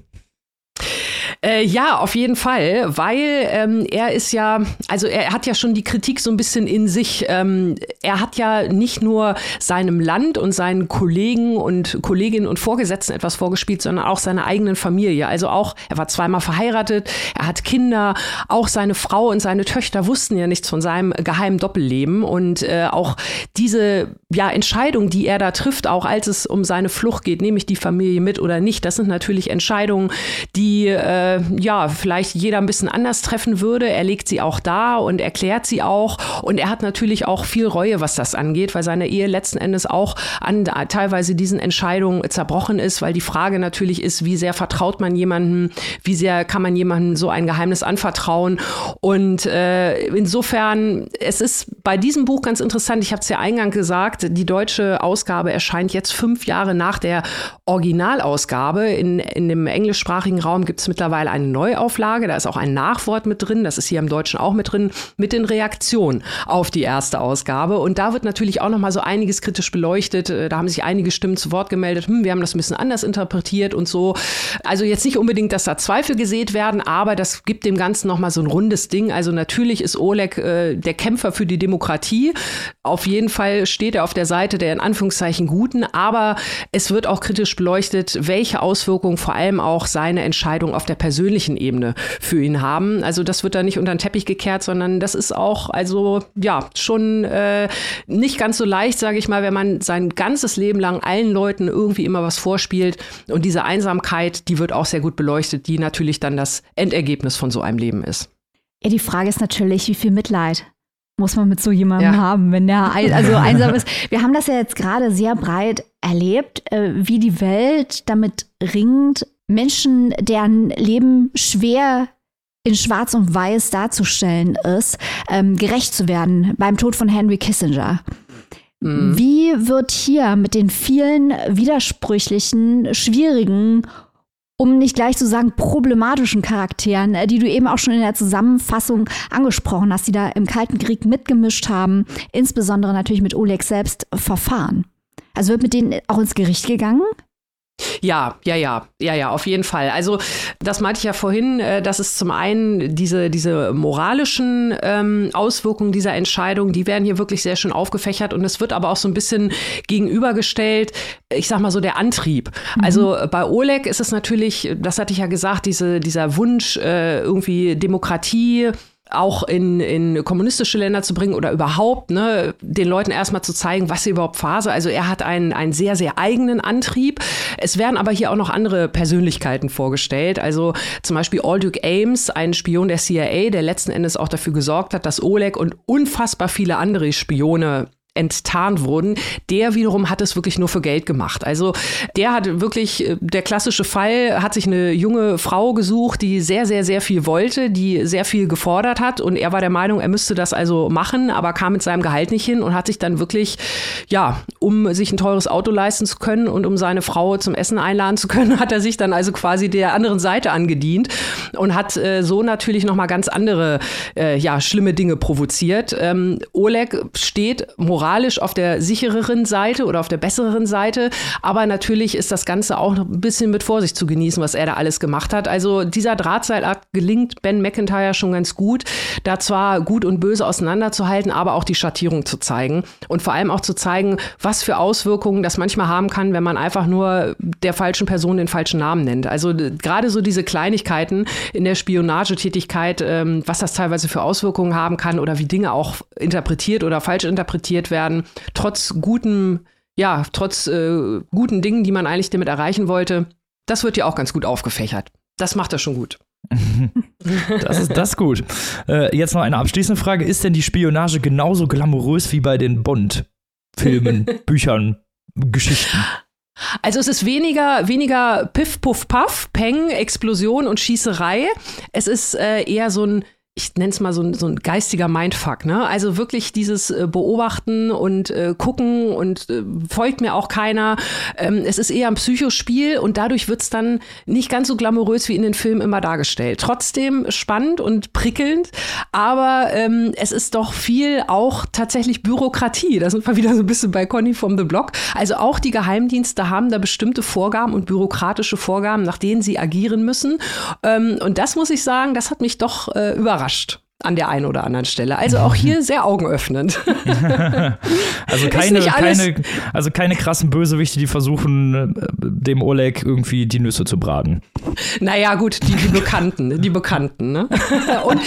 Äh, ja, auf jeden Fall, weil ähm, er ist ja, also er hat ja schon die Kritik so ein bisschen in sich. Ähm, er hat ja nicht nur seinem Land und seinen Kollegen und Kolleginnen und Vorgesetzten etwas vorgespielt, sondern auch seiner eigenen Familie. Also auch, er war zweimal verheiratet, er hat Kinder, auch seine Frau und seine Töchter wussten ja nichts von seinem geheimen Doppelleben. Und äh, auch diese ja, Entscheidung, die er da trifft, auch als es um seine Flucht geht, nehme ich die Familie mit oder nicht, das sind natürlich Entscheidungen, die äh, ja, vielleicht jeder ein bisschen anders treffen würde. Er legt sie auch da und erklärt sie auch. Und er hat natürlich auch viel Reue, was das angeht, weil seine Ehe letzten Endes auch an teilweise diesen Entscheidungen zerbrochen ist, weil die Frage natürlich ist, wie sehr vertraut man jemandem, wie sehr kann man jemandem so ein Geheimnis anvertrauen. Und äh, insofern, es ist bei diesem Buch ganz interessant, ich habe es ja eingangs gesagt, die deutsche Ausgabe erscheint jetzt fünf Jahre nach der Originalausgabe. In, in dem englischsprachigen Raum gibt es mittlerweile eine Neuauflage, da ist auch ein Nachwort mit drin, das ist hier im Deutschen auch mit drin, mit den Reaktionen auf die erste Ausgabe. Und da wird natürlich auch nochmal so einiges kritisch beleuchtet. Da haben sich einige Stimmen zu Wort gemeldet, hm, wir haben das ein bisschen anders interpretiert und so. Also jetzt nicht unbedingt, dass da Zweifel gesät werden, aber das gibt dem Ganzen nochmal so ein rundes Ding. Also natürlich ist Oleg äh, der Kämpfer für die Demokratie. Auf jeden Fall steht er auf der Seite der in Anführungszeichen Guten, aber es wird auch kritisch beleuchtet, welche Auswirkungen vor allem auch seine Entscheidung auf der Person persönlichen Ebene für ihn haben. Also das wird da nicht unter den Teppich gekehrt, sondern das ist auch also ja schon äh, nicht ganz so leicht, sage ich mal, wenn man sein ganzes Leben lang allen Leuten irgendwie immer was vorspielt. Und diese Einsamkeit, die wird auch sehr gut beleuchtet, die natürlich dann das Endergebnis von so einem Leben ist. Ja, die Frage ist natürlich, wie viel Mitleid muss man mit so jemandem ja. haben, wenn der ein, also einsam ist. Wir haben das ja jetzt gerade sehr breit erlebt, äh, wie die Welt damit ringt, Menschen, deren Leben schwer in Schwarz und Weiß darzustellen ist, ähm, gerecht zu werden beim Tod von Henry Kissinger. Mhm. Wie wird hier mit den vielen widersprüchlichen, schwierigen, um nicht gleich zu sagen problematischen Charakteren, die du eben auch schon in der Zusammenfassung angesprochen hast, die da im Kalten Krieg mitgemischt haben, insbesondere natürlich mit Oleg selbst, verfahren? Also wird mit denen auch ins Gericht gegangen? Ja, ja, ja, ja, ja, auf jeden Fall. Also das meinte ich ja vorhin, äh, dass es zum einen diese, diese moralischen ähm, Auswirkungen dieser Entscheidung, die werden hier wirklich sehr schön aufgefächert und es wird aber auch so ein bisschen gegenübergestellt, ich sag mal so der Antrieb. Mhm. Also bei Oleg ist es natürlich, das hatte ich ja gesagt, diese, dieser Wunsch, äh, irgendwie Demokratie auch in, in kommunistische Länder zu bringen oder überhaupt, ne, den Leuten erstmal zu zeigen, was sie überhaupt Phase. Also er hat einen, einen sehr, sehr eigenen Antrieb. Es werden aber hier auch noch andere Persönlichkeiten vorgestellt. Also zum Beispiel Aldous Ames, ein Spion der C I A, der letzten Endes auch dafür gesorgt hat, dass Oleg und unfassbar viele andere Spione enttarnt wurden. Der wiederum hat es wirklich nur für Geld gemacht. Also der hat wirklich, der klassische Fall, hat sich eine junge Frau gesucht, die sehr, sehr, sehr viel wollte, die sehr viel gefordert hat und er war der Meinung, er müsste das also machen, aber kam mit seinem Gehalt nicht hin und hat sich dann wirklich, ja, um sich ein teures Auto leisten zu können und um seine Frau zum Essen einladen zu können, hat er sich dann also quasi der anderen Seite angedient und hat äh, so natürlich nochmal ganz andere, äh, ja, schlimme Dinge provoziert. Ähm, Oleg steht moralisch moralisch auf der sichereren Seite oder auf der besseren Seite. Aber natürlich ist das Ganze auch noch ein bisschen mit Vorsicht zu genießen, was er da alles gemacht hat. Also dieser Drahtseilakt gelingt Ben Macintyre schon ganz gut, da zwar Gut und Böse auseinanderzuhalten, aber auch die Schattierung zu zeigen und vor allem auch zu zeigen, was für Auswirkungen das manchmal haben kann, wenn man einfach nur der falschen Person den falschen Namen nennt. Also gerade so diese Kleinigkeiten in der Spionagetätigkeit, ähm, was das teilweise für Auswirkungen haben kann oder wie Dinge auch interpretiert oder falsch interpretiert werden, trotz guten, ja, trotz äh, guten Dingen, die man eigentlich damit erreichen wollte. Das wird ja auch ganz gut aufgefächert. Das macht er schon gut. Das ist das gut. Äh, jetzt noch eine abschließende Frage. Ist denn die Spionage genauso glamourös wie bei den Bond-Filmen, Büchern, Geschichten? Also es ist weniger, weniger Piff, Puff, Puff, Peng, Explosion und Schießerei. Es ist äh, eher so ein ich nenne es mal so ein, so ein geistiger Mindfuck, ne? Also wirklich dieses äh, Beobachten und äh, gucken und äh, folgt mir auch keiner. Ähm, es ist eher ein Psychospiel und dadurch wird's dann nicht ganz so glamourös wie in den Filmen immer dargestellt. Trotzdem spannend und prickelnd, aber ähm, es ist doch viel auch tatsächlich Bürokratie. Da sind wir wieder so ein bisschen bei Conny from the Block. Also auch die Geheimdienste haben da bestimmte Vorgaben und bürokratische Vorgaben, nach denen sie agieren müssen. Ähm, und das muss ich sagen, das hat mich doch äh, überrascht. An der einen oder anderen Stelle. Also auch hier sehr augenöffnend. Also keine, keine, also keine krassen Bösewichte, die versuchen, dem Oleg irgendwie die Nüsse zu braten. Naja, gut, die, die Bekannten, die Bekannten, ne? Und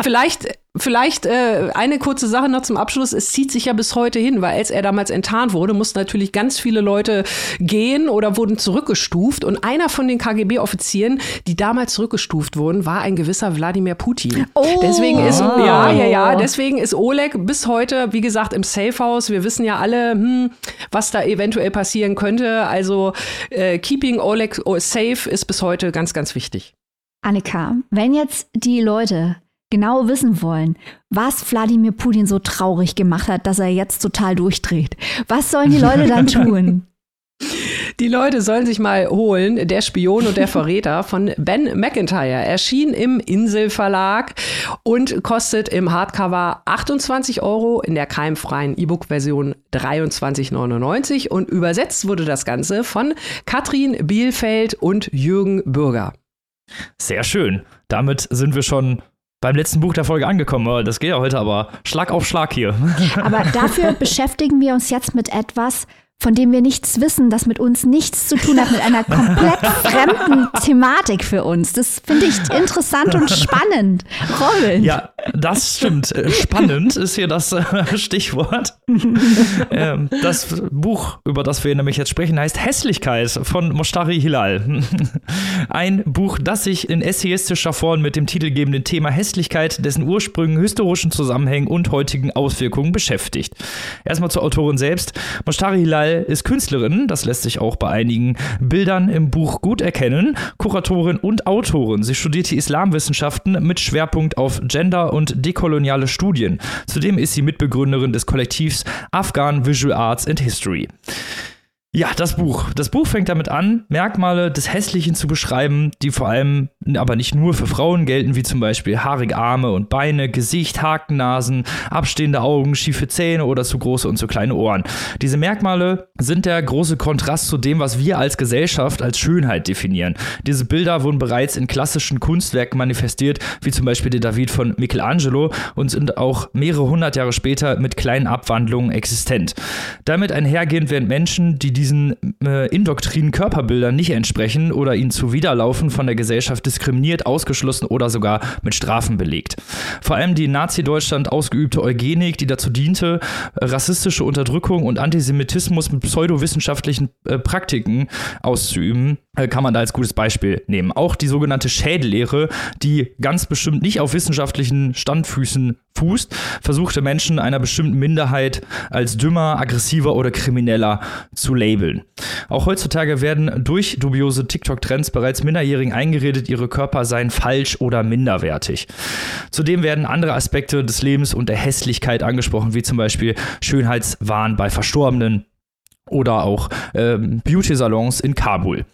vielleicht. Vielleicht äh, eine kurze Sache noch zum Abschluss. Es zieht sich ja bis heute hin, weil als er damals enttarnt wurde, mussten natürlich ganz viele Leute gehen oder wurden zurückgestuft. Und einer von den K G B-Offizieren, die damals zurückgestuft wurden, war ein gewisser Wladimir Putin. Oh. Deswegen ist oh. ja, ja, ja. Deswegen ist Oleg bis heute, wie gesagt, im Safehouse. Wir wissen ja alle, hm, was da eventuell passieren könnte. Also äh, keeping Oleg safe ist bis heute ganz, ganz wichtig. Annika, wenn jetzt die Leute genau wissen wollen, was Wladimir Putin so traurig gemacht hat, dass er jetzt total durchdreht. Was sollen die Leute dann tun? Die Leute sollen sich mal holen, Der Spion und der Verräter von Ben Macintyre, erschien im Insel-Verlag und kostet im Hardcover achtundzwanzig Euro, in der keimfreien E-Book-Version dreiundzwanzig neunundneunzig und übersetzt wurde das Ganze von Katrin Bielfeld und Jürgen Bürger. Sehr schön. Damit sind wir schon beim letzten Buch der Folge angekommen. Das geht ja heute aber Schlag auf Schlag hier. Aber dafür beschäftigen wir uns jetzt mit etwas, von dem wir nichts wissen, das mit uns nichts zu tun hat, mit einer komplett fremden Thematik für uns. Das finde ich interessant und spannend. Robin. Ja, das stimmt. Spannend ist hier das Stichwort. Das Buch, über das wir nämlich jetzt sprechen, heißt Hässlichkeit von Moshtari Hilal. Ein Buch, das sich in essayistischer Form mit dem titelgebenden Thema Hässlichkeit, dessen Ursprüngen, historischen Zusammenhängen und heutigen Auswirkungen beschäftigt. Erstmal zur Autorin selbst. Moshtari Hilal ist Künstlerin, das lässt sich auch bei einigen Bildern im Buch gut erkennen, Kuratorin und Autorin. Sie studierte Islamwissenschaften mit Schwerpunkt auf Gender- und dekoloniale Studien. Zudem ist sie Mitbegründerin des Kollektivs Afghan Visual Arts and History. Ja, das Buch. Das Buch fängt damit an, Merkmale des Hässlichen zu beschreiben, die vor allem, aber nicht nur für Frauen gelten, wie zum Beispiel haarige Arme und Beine, Gesicht, Hakennasen, abstehende Augen, schiefe Zähne oder zu große und zu kleine Ohren. Diese Merkmale sind der große Kontrast zu dem, was wir als Gesellschaft als Schönheit definieren. Diese Bilder wurden bereits in klassischen Kunstwerken manifestiert, wie zum Beispiel der David von Michelangelo, und sind auch mehrere hundert Jahre später mit kleinen Abwandlungen existent. Damit einhergehend werden Menschen, die die diesen äh, indoktrinen Körperbildern nicht entsprechen oder ihnen zuwiderlaufen, von der Gesellschaft diskriminiert, ausgeschlossen oder sogar mit Strafen belegt. Vor allem die in Nazi-Deutschland ausgeübte Eugenik, die dazu diente, rassistische Unterdrückung und Antisemitismus mit pseudowissenschaftlichen äh, Praktiken auszuüben, äh, kann man da als gutes Beispiel nehmen. Auch die sogenannte Schädellehre, die ganz bestimmt nicht auf wissenschaftlichen Standfüßen fußt, versuchte Menschen einer bestimmten Minderheit als dümmer, aggressiver oder krimineller zu labeln. Auch heutzutage werden durch dubiose TikTok-Trends bereits Minderjährigen eingeredet, ihre Körper seien falsch oder minderwertig. Zudem werden andere Aspekte des Lebens und der Hässlichkeit angesprochen, wie zum Beispiel Schönheitswahn bei Verstorbenen oder auch äh, Beauty-Salons in Kabul.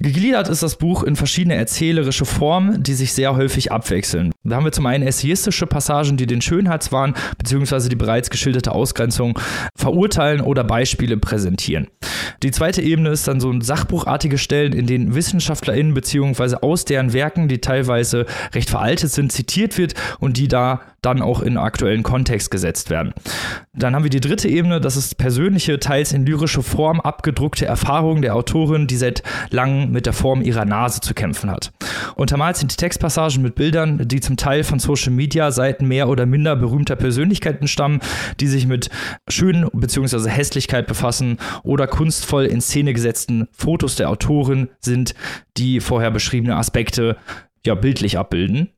Gegliedert ist das Buch in verschiedene erzählerische Formen, die sich sehr häufig abwechseln. Da haben wir zum einen essayistische Passagen, die den Schönheitswahn bzw. die bereits geschilderte Ausgrenzung verurteilen oder Beispiele präsentieren. Die zweite Ebene ist dann so ein sachbuchartige Stellen, in denen WissenschaftlerInnen bzw. aus deren Werken, die teilweise recht veraltet sind, zitiert wird und die da dann auch in aktuellen Kontext gesetzt werden. Dann haben wir die dritte Ebene, das ist persönliche, teils in lyrische Form abgedruckte Erfahrungen der Autorin, die seit langem mit der Form ihrer Nase zu kämpfen hat. Untermalt sind die Textpassagen mit Bildern, die zum Teil von Social-Media-Seiten mehr oder minder berühmter Persönlichkeiten stammen, die sich mit Schön- bzw. Hässlichkeit befassen, oder kunstvoll in Szene gesetzten Fotos der Autorin sind, die vorher beschriebene Aspekte ja bildlich abbilden.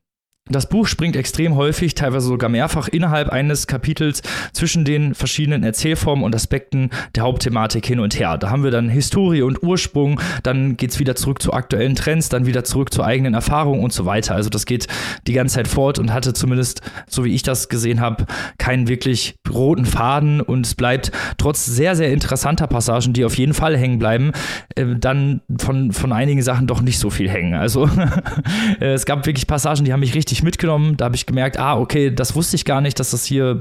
Das Buch springt extrem häufig, teilweise sogar mehrfach innerhalb eines Kapitels zwischen den verschiedenen Erzählformen und Aspekten der Hauptthematik hin und her. Da haben wir dann Historie und Ursprung, dann geht's wieder zurück zu aktuellen Trends, dann wieder zurück zur eigenen Erfahrung und so weiter. Also das geht die ganze Zeit fort und hatte zumindest, so wie ich das gesehen habe, keinen wirklich roten Faden, und es bleibt trotz sehr, sehr interessanter Passagen, die auf jeden Fall hängen bleiben, äh, dann von, von einigen Sachen doch nicht so viel hängen. Also es gab wirklich Passagen, die haben mich richtig mitgenommen, da habe ich gemerkt, ah, okay, das wusste ich gar nicht, dass das hier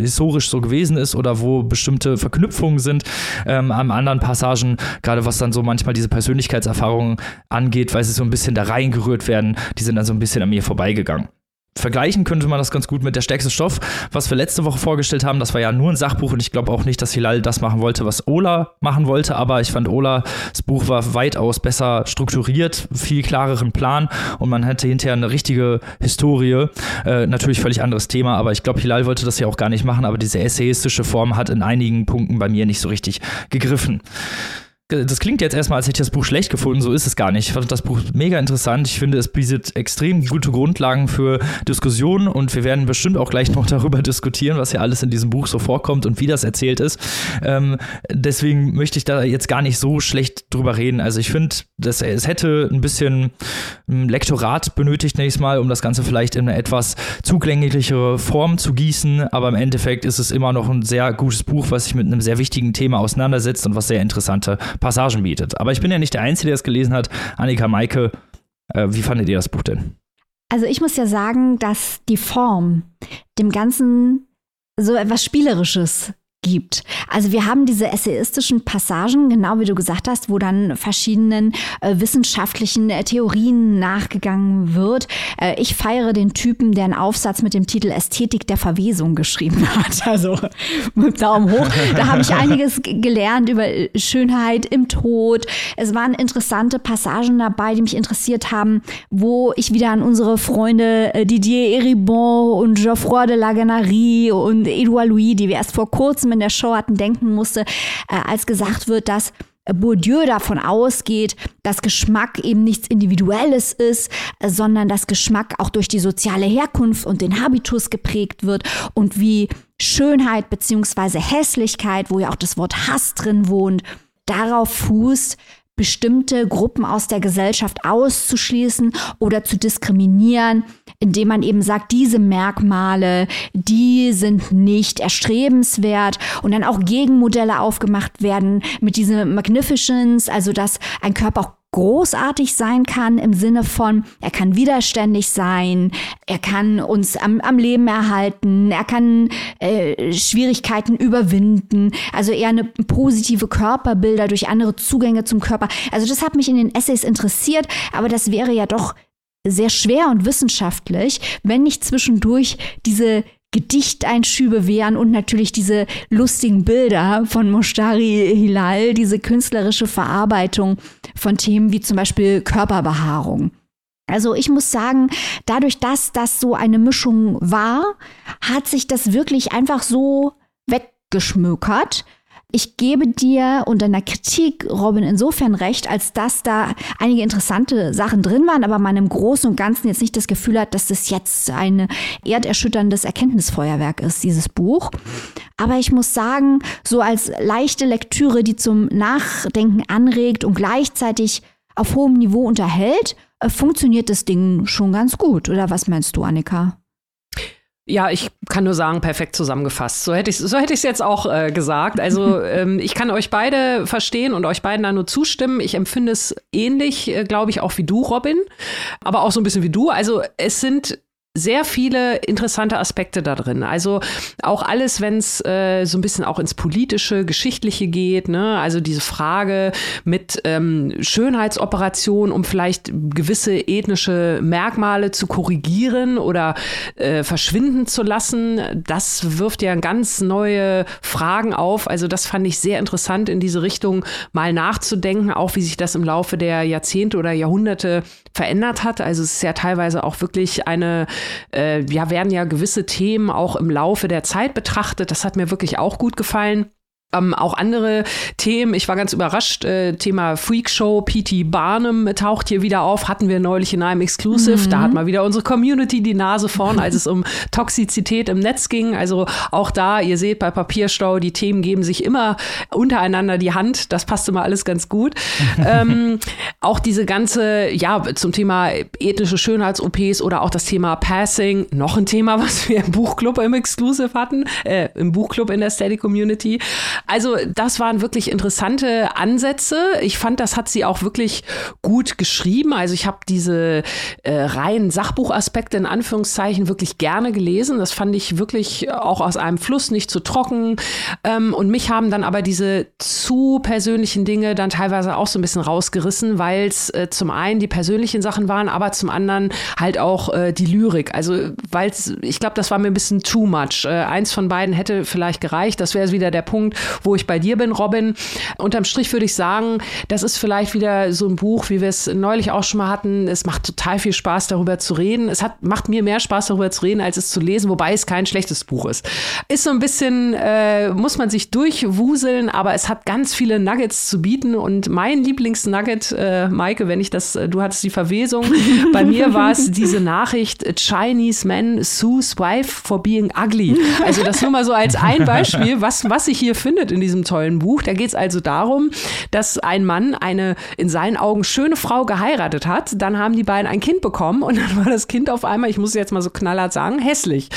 historisch so gewesen ist oder wo bestimmte Verknüpfungen sind. Ähm, an anderen Passagen, gerade was dann so manchmal diese Persönlichkeitserfahrungen angeht, weil sie so ein bisschen da reingerührt werden, die sind dann so ein bisschen an mir vorbeigegangen. Vergleichen könnte man das ganz gut mit Der stärkste Stoff, was wir letzte Woche vorgestellt haben. Das war ja nur ein Sachbuch, und ich glaube auch nicht, dass Hilal das machen wollte, was Ola machen wollte, aber ich fand, Olas Buch war weitaus besser strukturiert, viel klareren Plan, und man hatte hinterher eine richtige Historie. Äh, natürlich völlig anderes Thema, aber ich glaube, Hilal wollte das ja auch gar nicht machen, aber diese essayistische Form hat in einigen Punkten bei mir nicht so richtig gegriffen. Das klingt jetzt erstmal, als hätte ich das Buch schlecht gefunden, so ist es gar nicht. Ich fand das Buch mega interessant. Ich finde, es bietet extrem gute Grundlagen für Diskussionen, und wir werden bestimmt auch gleich noch darüber diskutieren, was ja alles in diesem Buch so vorkommt und wie das erzählt ist. Ähm, deswegen möchte ich da jetzt gar nicht so schlecht drüber reden. Also ich finde, es hätte ein bisschen Lektorat benötigt nächstes Mal, um das Ganze vielleicht in eine etwas zugänglichere Form zu gießen, aber im Endeffekt ist es immer noch ein sehr gutes Buch, was sich mit einem sehr wichtigen Thema auseinandersetzt und was sehr interessante Passagen bietet. Aber ich bin ja nicht der Einzige, der es gelesen hat. Annika, Maike, äh, wie fandet ihr das Buch denn? Also ich muss ja sagen, dass die Form dem Ganzen so etwas Spielerisches gibt. Also wir haben diese essayistischen Passagen, genau wie du gesagt hast, wo dann verschiedenen äh, wissenschaftlichen äh, Theorien nachgegangen wird. Äh, ich feiere den Typen, der einen Aufsatz mit dem Titel Ästhetik der Verwesung geschrieben hat. Also mit Daumen hoch. Da habe ich einiges g- gelernt über Schönheit im Tod. Es waren interessante Passagen dabei, die mich interessiert haben, wo ich wieder an unsere Freunde äh, Didier Eribon und Geoffroy de la Gannerie und Edouard Louis, die wir erst vor kurzem in der Show hatten, denken musste, äh, als gesagt wird, dass Bourdieu davon ausgeht, dass Geschmack eben nichts Individuelles ist, äh, sondern dass Geschmack auch durch die soziale Herkunft und den Habitus geprägt wird, und wie Schönheit bzw. Hässlichkeit, wo ja auch das Wort Hass drin wohnt, darauf fußt, bestimmte Gruppen aus der Gesellschaft auszuschließen oder zu diskriminieren, indem man eben sagt, diese Merkmale, die sind nicht erstrebenswert, und dann auch Gegenmodelle aufgemacht werden mit dieser Magnificence, also dass ein Körper auch großartig sein kann im Sinne von, er kann widerständig sein, er kann uns am, am Leben erhalten, er kann äh, Schwierigkeiten überwinden, also eher eine positive Körperbilder durch andere Zugänge zum Körper. Also das hat mich in den Essays interessiert, aber das wäre ja doch sehr schwer und wissenschaftlich, wenn nicht zwischendurch diese Gedichteinschübe wären und natürlich diese lustigen Bilder von Moshtari Hilal, diese künstlerische Verarbeitung von Themen wie zum Beispiel Körperbehaarung. Also ich muss sagen, dadurch, dass das so eine Mischung war, hat sich das wirklich einfach so weggeschmökert. Ich gebe dir unter einer Kritik, Robin, insofern recht, als dass da einige interessante Sachen drin waren, aber man im Großen und Ganzen jetzt nicht das Gefühl hat, dass das jetzt ein erderschütterndes Erkenntnisfeuerwerk ist, dieses Buch. Aber ich muss sagen, so als leichte Lektüre, die zum Nachdenken anregt und gleichzeitig auf hohem Niveau unterhält, funktioniert das Ding schon ganz gut. Oder was meinst du, Annika? Ja, ich kann nur sagen, perfekt zusammengefasst. So hätte ich es so hätte ich's jetzt auch äh, gesagt. Also ähm, ich kann euch beide verstehen und euch beiden da nur zustimmen. Ich empfinde es ähnlich, äh, glaube ich, auch wie du, Robin, aber auch so ein bisschen wie du. Also es sind sehr viele interessante Aspekte da drin. Also auch alles, wenn es äh, so ein bisschen auch ins Politische, Geschichtliche geht, ne? Also diese Frage mit ähm, Schönheitsoperationen, um vielleicht gewisse ethnische Merkmale zu korrigieren oder äh, verschwinden zu lassen, das wirft ja ganz neue Fragen auf. Also das fand ich sehr interessant, in diese Richtung mal nachzudenken, auch wie sich das im Laufe der Jahrzehnte oder Jahrhunderte verändert hat. Also es ist ja teilweise auch wirklich eine ja, werden ja gewisse Themen auch im Laufe der Zeit betrachtet. Das hat mir wirklich auch gut gefallen. Ähm, auch andere Themen, ich war ganz überrascht, äh, Thema Freakshow, P T Barnum taucht hier wieder auf, hatten wir neulich in einem Exclusive, mhm. Da hat mal wieder unsere Community die Nase vorn, als es um Toxizität im Netz ging, also auch da, ihr seht bei Papierstau, die Themen geben sich immer untereinander die Hand, das passte mal alles ganz gut. ähm, auch diese ganze, ja, zum Thema ethnische Schönheits-O Ps oder auch das Thema Passing, noch ein Thema, was wir im Buchclub im Exclusive hatten, äh, im Buchclub in der Steady Community. Also das waren wirklich interessante Ansätze. Ich fand, das hat sie auch wirklich gut geschrieben. Also ich habe diese äh, reinen Sachbuchaspekte in Anführungszeichen wirklich gerne gelesen. Das fand ich wirklich auch aus einem Fluss, nicht zu trocken. Ähm, und mich haben dann aber diese zu persönlichen Dinge dann teilweise auch so ein bisschen rausgerissen, weil es äh, zum einen die persönlichen Sachen waren, aber zum anderen halt auch äh, die Lyrik. Also weil es, ich glaube, das war mir ein bisschen too much. Äh, eins von beiden hätte vielleicht gereicht. Das wäre wieder der Punkt, wo ich bei dir bin, Robin. Unterm Strich würde ich sagen, das ist vielleicht wieder so ein Buch, wie wir es neulich auch schon mal hatten. Es macht total viel Spaß, darüber zu reden. Es hat, macht mir mehr Spaß, darüber zu reden, als es zu lesen, wobei es kein schlechtes Buch ist. Ist so ein bisschen, äh, muss man sich durchwuseln, aber es hat ganz viele Nuggets zu bieten. Und mein Lieblingsnugget, äh, Maike, wenn ich das, äh, du hattest die Verwesung, bei mir war es diese Nachricht, Chinese man sues wife for being ugly. Also das nur mal so als ein Beispiel, was, was ich hier findet in diesem tollen Buch. Da geht es also darum, dass ein Mann eine in seinen Augen schöne Frau geheiratet hat. Dann haben die beiden ein Kind bekommen und dann war das Kind auf einmal, ich muss jetzt mal so knallhart sagen, hässlich.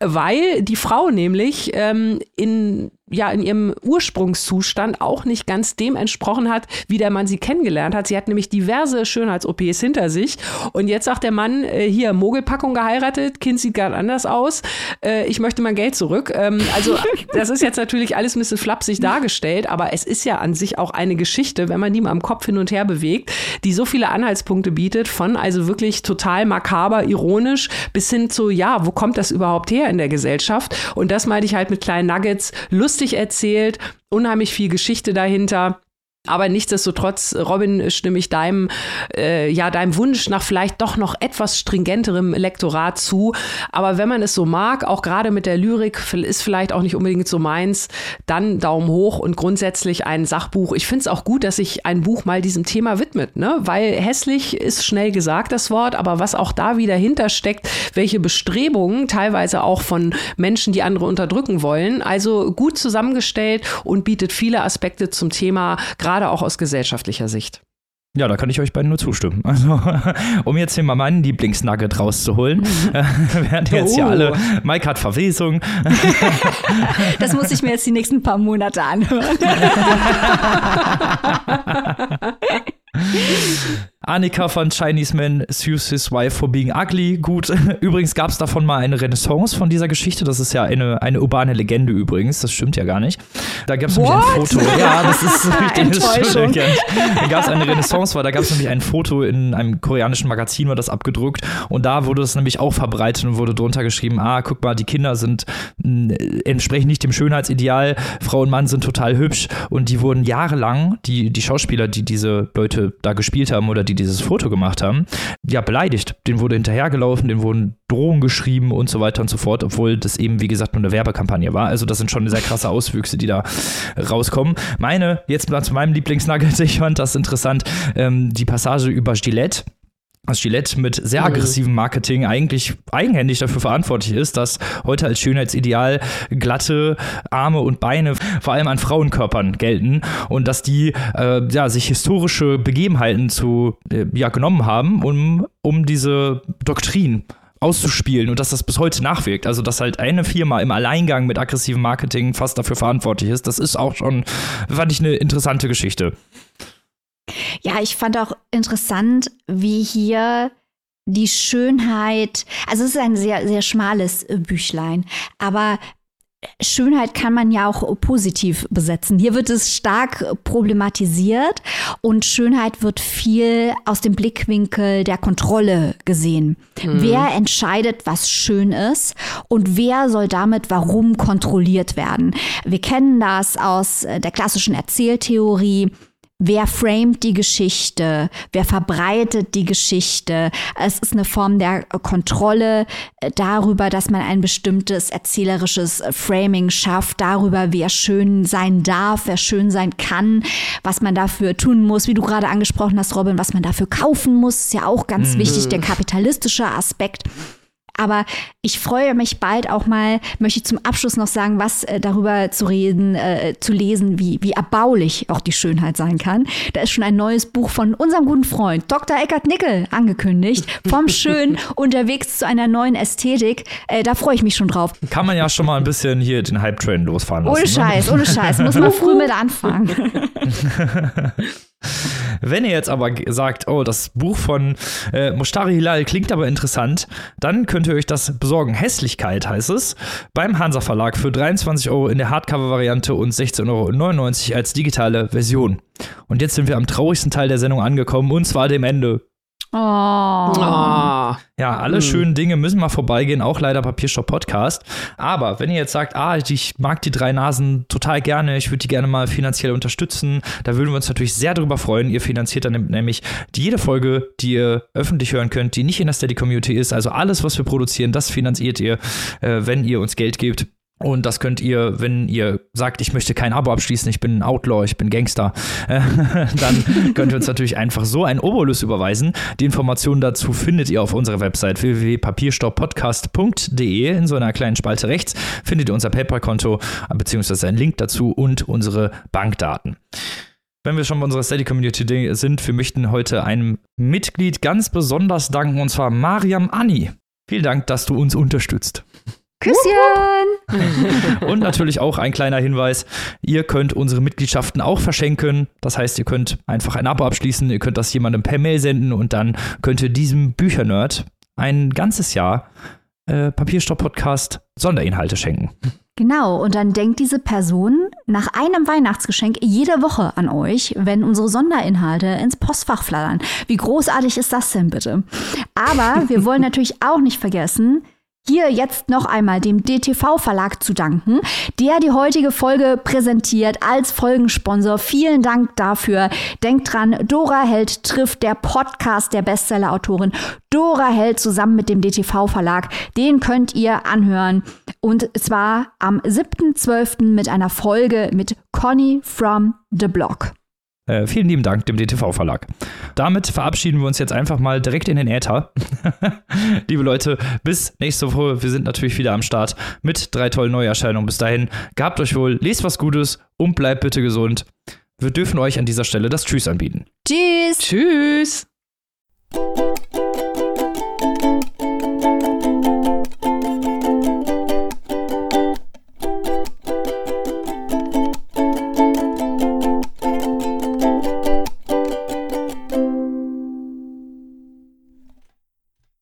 Weil die Frau nämlich ähm, in ja in ihrem Ursprungszustand auch nicht ganz dem entsprochen hat, wie der Mann sie kennengelernt hat. Sie hat nämlich diverse Schönheits-O Ps hinter sich und jetzt sagt der Mann, äh, hier, Mogelpackung geheiratet, Kind sieht gerade anders aus, äh, ich möchte mein Geld zurück. Ähm, also das ist jetzt natürlich alles ein bisschen flapsig dargestellt, aber es ist ja an sich auch eine Geschichte, wenn man die mal am Kopf hin und her bewegt, die so viele Anhaltspunkte bietet, von also wirklich total makaber, ironisch, bis hin zu, ja, wo kommt das überhaupt her in der Gesellschaft? Und das meinte ich halt mit kleinen Nuggets, Lust erzählt, unheimlich viel Geschichte dahinter. Aber nichtsdestotrotz, Robin, stimme ich deinem, äh, ja, deinem Wunsch nach vielleicht doch noch etwas stringenterem Lektorat zu. Aber wenn man es so mag, auch gerade mit der Lyrik, ist vielleicht auch nicht unbedingt so meins, dann Daumen hoch und grundsätzlich ein Sachbuch. Ich finde es auch gut, dass sich ein Buch mal diesem Thema widmet, ne? Weil hässlich ist schnell gesagt, das Wort, aber was auch da wieder hintersteckt, welche Bestrebungen teilweise auch von Menschen, die andere unterdrücken wollen. Also gut zusammengestellt und bietet viele Aspekte zum Thema, gerade gerade auch aus gesellschaftlicher Sicht. Ja, da kann ich euch beiden nur zustimmen. Also, um jetzt hier mal meinen Lieblingsnugget rauszuholen, während oh. jetzt hier alle, Maike hat Verwesung. Das muss ich mir jetzt die nächsten paar Monate anhören. Annika von Chinese Man Sues His Wife for Being Ugly. Gut, übrigens gab es davon mal eine Renaissance von dieser Geschichte. Das ist ja eine, eine urbane Legende übrigens. Das stimmt ja gar nicht. Da gab es nämlich ein Foto. Ja, das ist richtig. Da gab es eine Renaissance, weil da gab es nämlich ein Foto in einem koreanischen Magazin, war das abgedruckt. Und da wurde es nämlich auch verbreitet und wurde drunter geschrieben, ah, guck mal, die Kinder sind äh, entsprechend nicht dem Schönheitsideal. Frau und Mann sind total hübsch. Und die wurden jahrelang, die, die Schauspieler, die diese Leute da gespielt haben oder die dieses Foto gemacht haben, ja, beleidigt. Denen wurde hinterhergelaufen, denen wurden Drohungen geschrieben und so weiter und so fort, obwohl das eben, wie gesagt, nur eine Werbekampagne war. Also das sind schon sehr krasse Auswüchse, die da rauskommen. Meine, jetzt mal zu meinem Lieblingsnugget, ich fand das interessant, ähm, die Passage über Gillette. Dass Gillette mit sehr aggressivem Marketing eigentlich eigenhändig dafür verantwortlich ist, dass heute als Schönheitsideal glatte Arme und Beine vor allem an Frauenkörpern gelten und dass die äh, ja, sich historische Begebenheiten zu äh, ja, genommen haben, um, um diese Doktrin auszuspielen und dass das bis heute nachwirkt. Also, dass halt eine Firma im Alleingang mit aggressivem Marketing fast dafür verantwortlich ist, das ist auch schon, fand ich, eine interessante Geschichte. Ja, ich fand auch interessant, wie hier die Schönheit, also es ist ein sehr, sehr schmales Büchlein, aber Schönheit kann man ja auch positiv besetzen. Hier wird es stark problematisiert und Schönheit wird viel aus dem Blickwinkel der Kontrolle gesehen. Mhm. Wer entscheidet, was schön ist und wer soll damit warum kontrolliert werden? Wir kennen das aus der klassischen Erzähltheorie. Wer framet die Geschichte? Wer verbreitet die Geschichte? Es ist eine Form der Kontrolle darüber, dass man ein bestimmtes erzählerisches Framing schafft, darüber, wer schön sein darf, wer schön sein kann, was man dafür tun muss, wie du gerade angesprochen hast, Robin, was man dafür kaufen muss, ist ja auch ganz mhm. wichtig, der kapitalistische Aspekt. Aber ich freue mich bald auch mal, möchte ich zum Abschluss noch sagen, was äh, darüber zu reden, äh, zu lesen, wie, wie erbaulich auch die Schönheit sein kann. Da ist schon ein neues Buch von unserem guten Freund Doktor Eckart Nickel angekündigt. Vom Schön unterwegs zu einer neuen Ästhetik. Äh, da freue ich mich schon drauf. Kann man ja schon mal ein bisschen hier den Hype-Train losfahren lassen. Ohne Scheiß, ne? ohne Scheiß. Muss man früh mit anfangen. Wenn ihr jetzt aber sagt, oh, das Buch von äh, Moshtari Hilal klingt aber interessant, dann könnt ihr euch das besorgen. Hässlichkeit heißt es, beim Hansa Verlag für dreiundzwanzig Euro in der Hardcover-Variante und sechzehn Euro neunundneunzig als digitale Version. Und jetzt sind wir am traurigsten Teil der Sendung angekommen, und zwar dem Ende. Oh. oh. Ja, alle mhm. schönen Dinge müssen mal vorbeigehen, auch leider Papierstau-Podcast. Aber wenn ihr jetzt sagt, ah, ich mag die drei Nasen total gerne, ich würde die gerne mal finanziell unterstützen, da würden wir uns natürlich sehr drüber freuen. Ihr finanziert dann nämlich jede Folge, die ihr öffentlich hören könnt, die nicht in der Steady-Community ist. Also alles, was wir produzieren, das finanziert ihr, äh, wenn ihr uns Geld gebt. Und das könnt ihr, wenn ihr sagt, ich möchte kein Abo abschließen, ich bin ein Outlaw, ich bin Gangster, äh, dann könnt ihr uns natürlich einfach so einen Obolus überweisen. Die Informationen dazu findet ihr auf unserer Website w w w punkt papierstau podcast punkt d e. In so einer kleinen Spalte rechts findet ihr unser PayPal-Konto beziehungsweise einen Link dazu und unsere Bankdaten. Wenn wir schon bei unserer Steady-Community sind, wir möchten heute einem Mitglied ganz besonders danken, und zwar Mariam Anni. Vielen Dank, dass du uns unterstützt. Küsschen! Und natürlich auch ein kleiner Hinweis, ihr könnt unsere Mitgliedschaften auch verschenken. Das heißt, ihr könnt einfach ein Abo abschließen, ihr könnt das jemandem per Mail senden und dann könnt ihr diesem Büchernerd ein ganzes Jahr äh, Papierstau-Podcast Sonderinhalte schenken. Genau, und dann denkt diese Person nach einem Weihnachtsgeschenk jede Woche an euch, wenn unsere Sonderinhalte ins Postfach flattern. Wie großartig ist das denn bitte? Aber wir wollen natürlich auch nicht vergessen, hier jetzt noch einmal dem D T V-Verlag zu danken, der die heutige Folge präsentiert als Folgensponsor. Vielen Dank dafür. Denkt dran, Dora Heldt trifft, der Podcast der Bestseller-Autorin Dora Heldt zusammen mit dem D T V-Verlag. Den könnt ihr anhören. Und zwar am siebten zwölften mit einer Folge mit Conny from the Block. Äh, vielen lieben Dank dem D T V-Verlag. Damit verabschieden wir uns jetzt einfach mal direkt in den Äther. Liebe Leute, bis nächste Woche. Wir sind natürlich wieder am Start mit drei tollen Neuerscheinungen. Bis dahin, gehabt euch wohl, lest was Gutes und bleibt bitte gesund. Wir dürfen euch an dieser Stelle das Tschüss anbieten. Tschüss. Tschüss.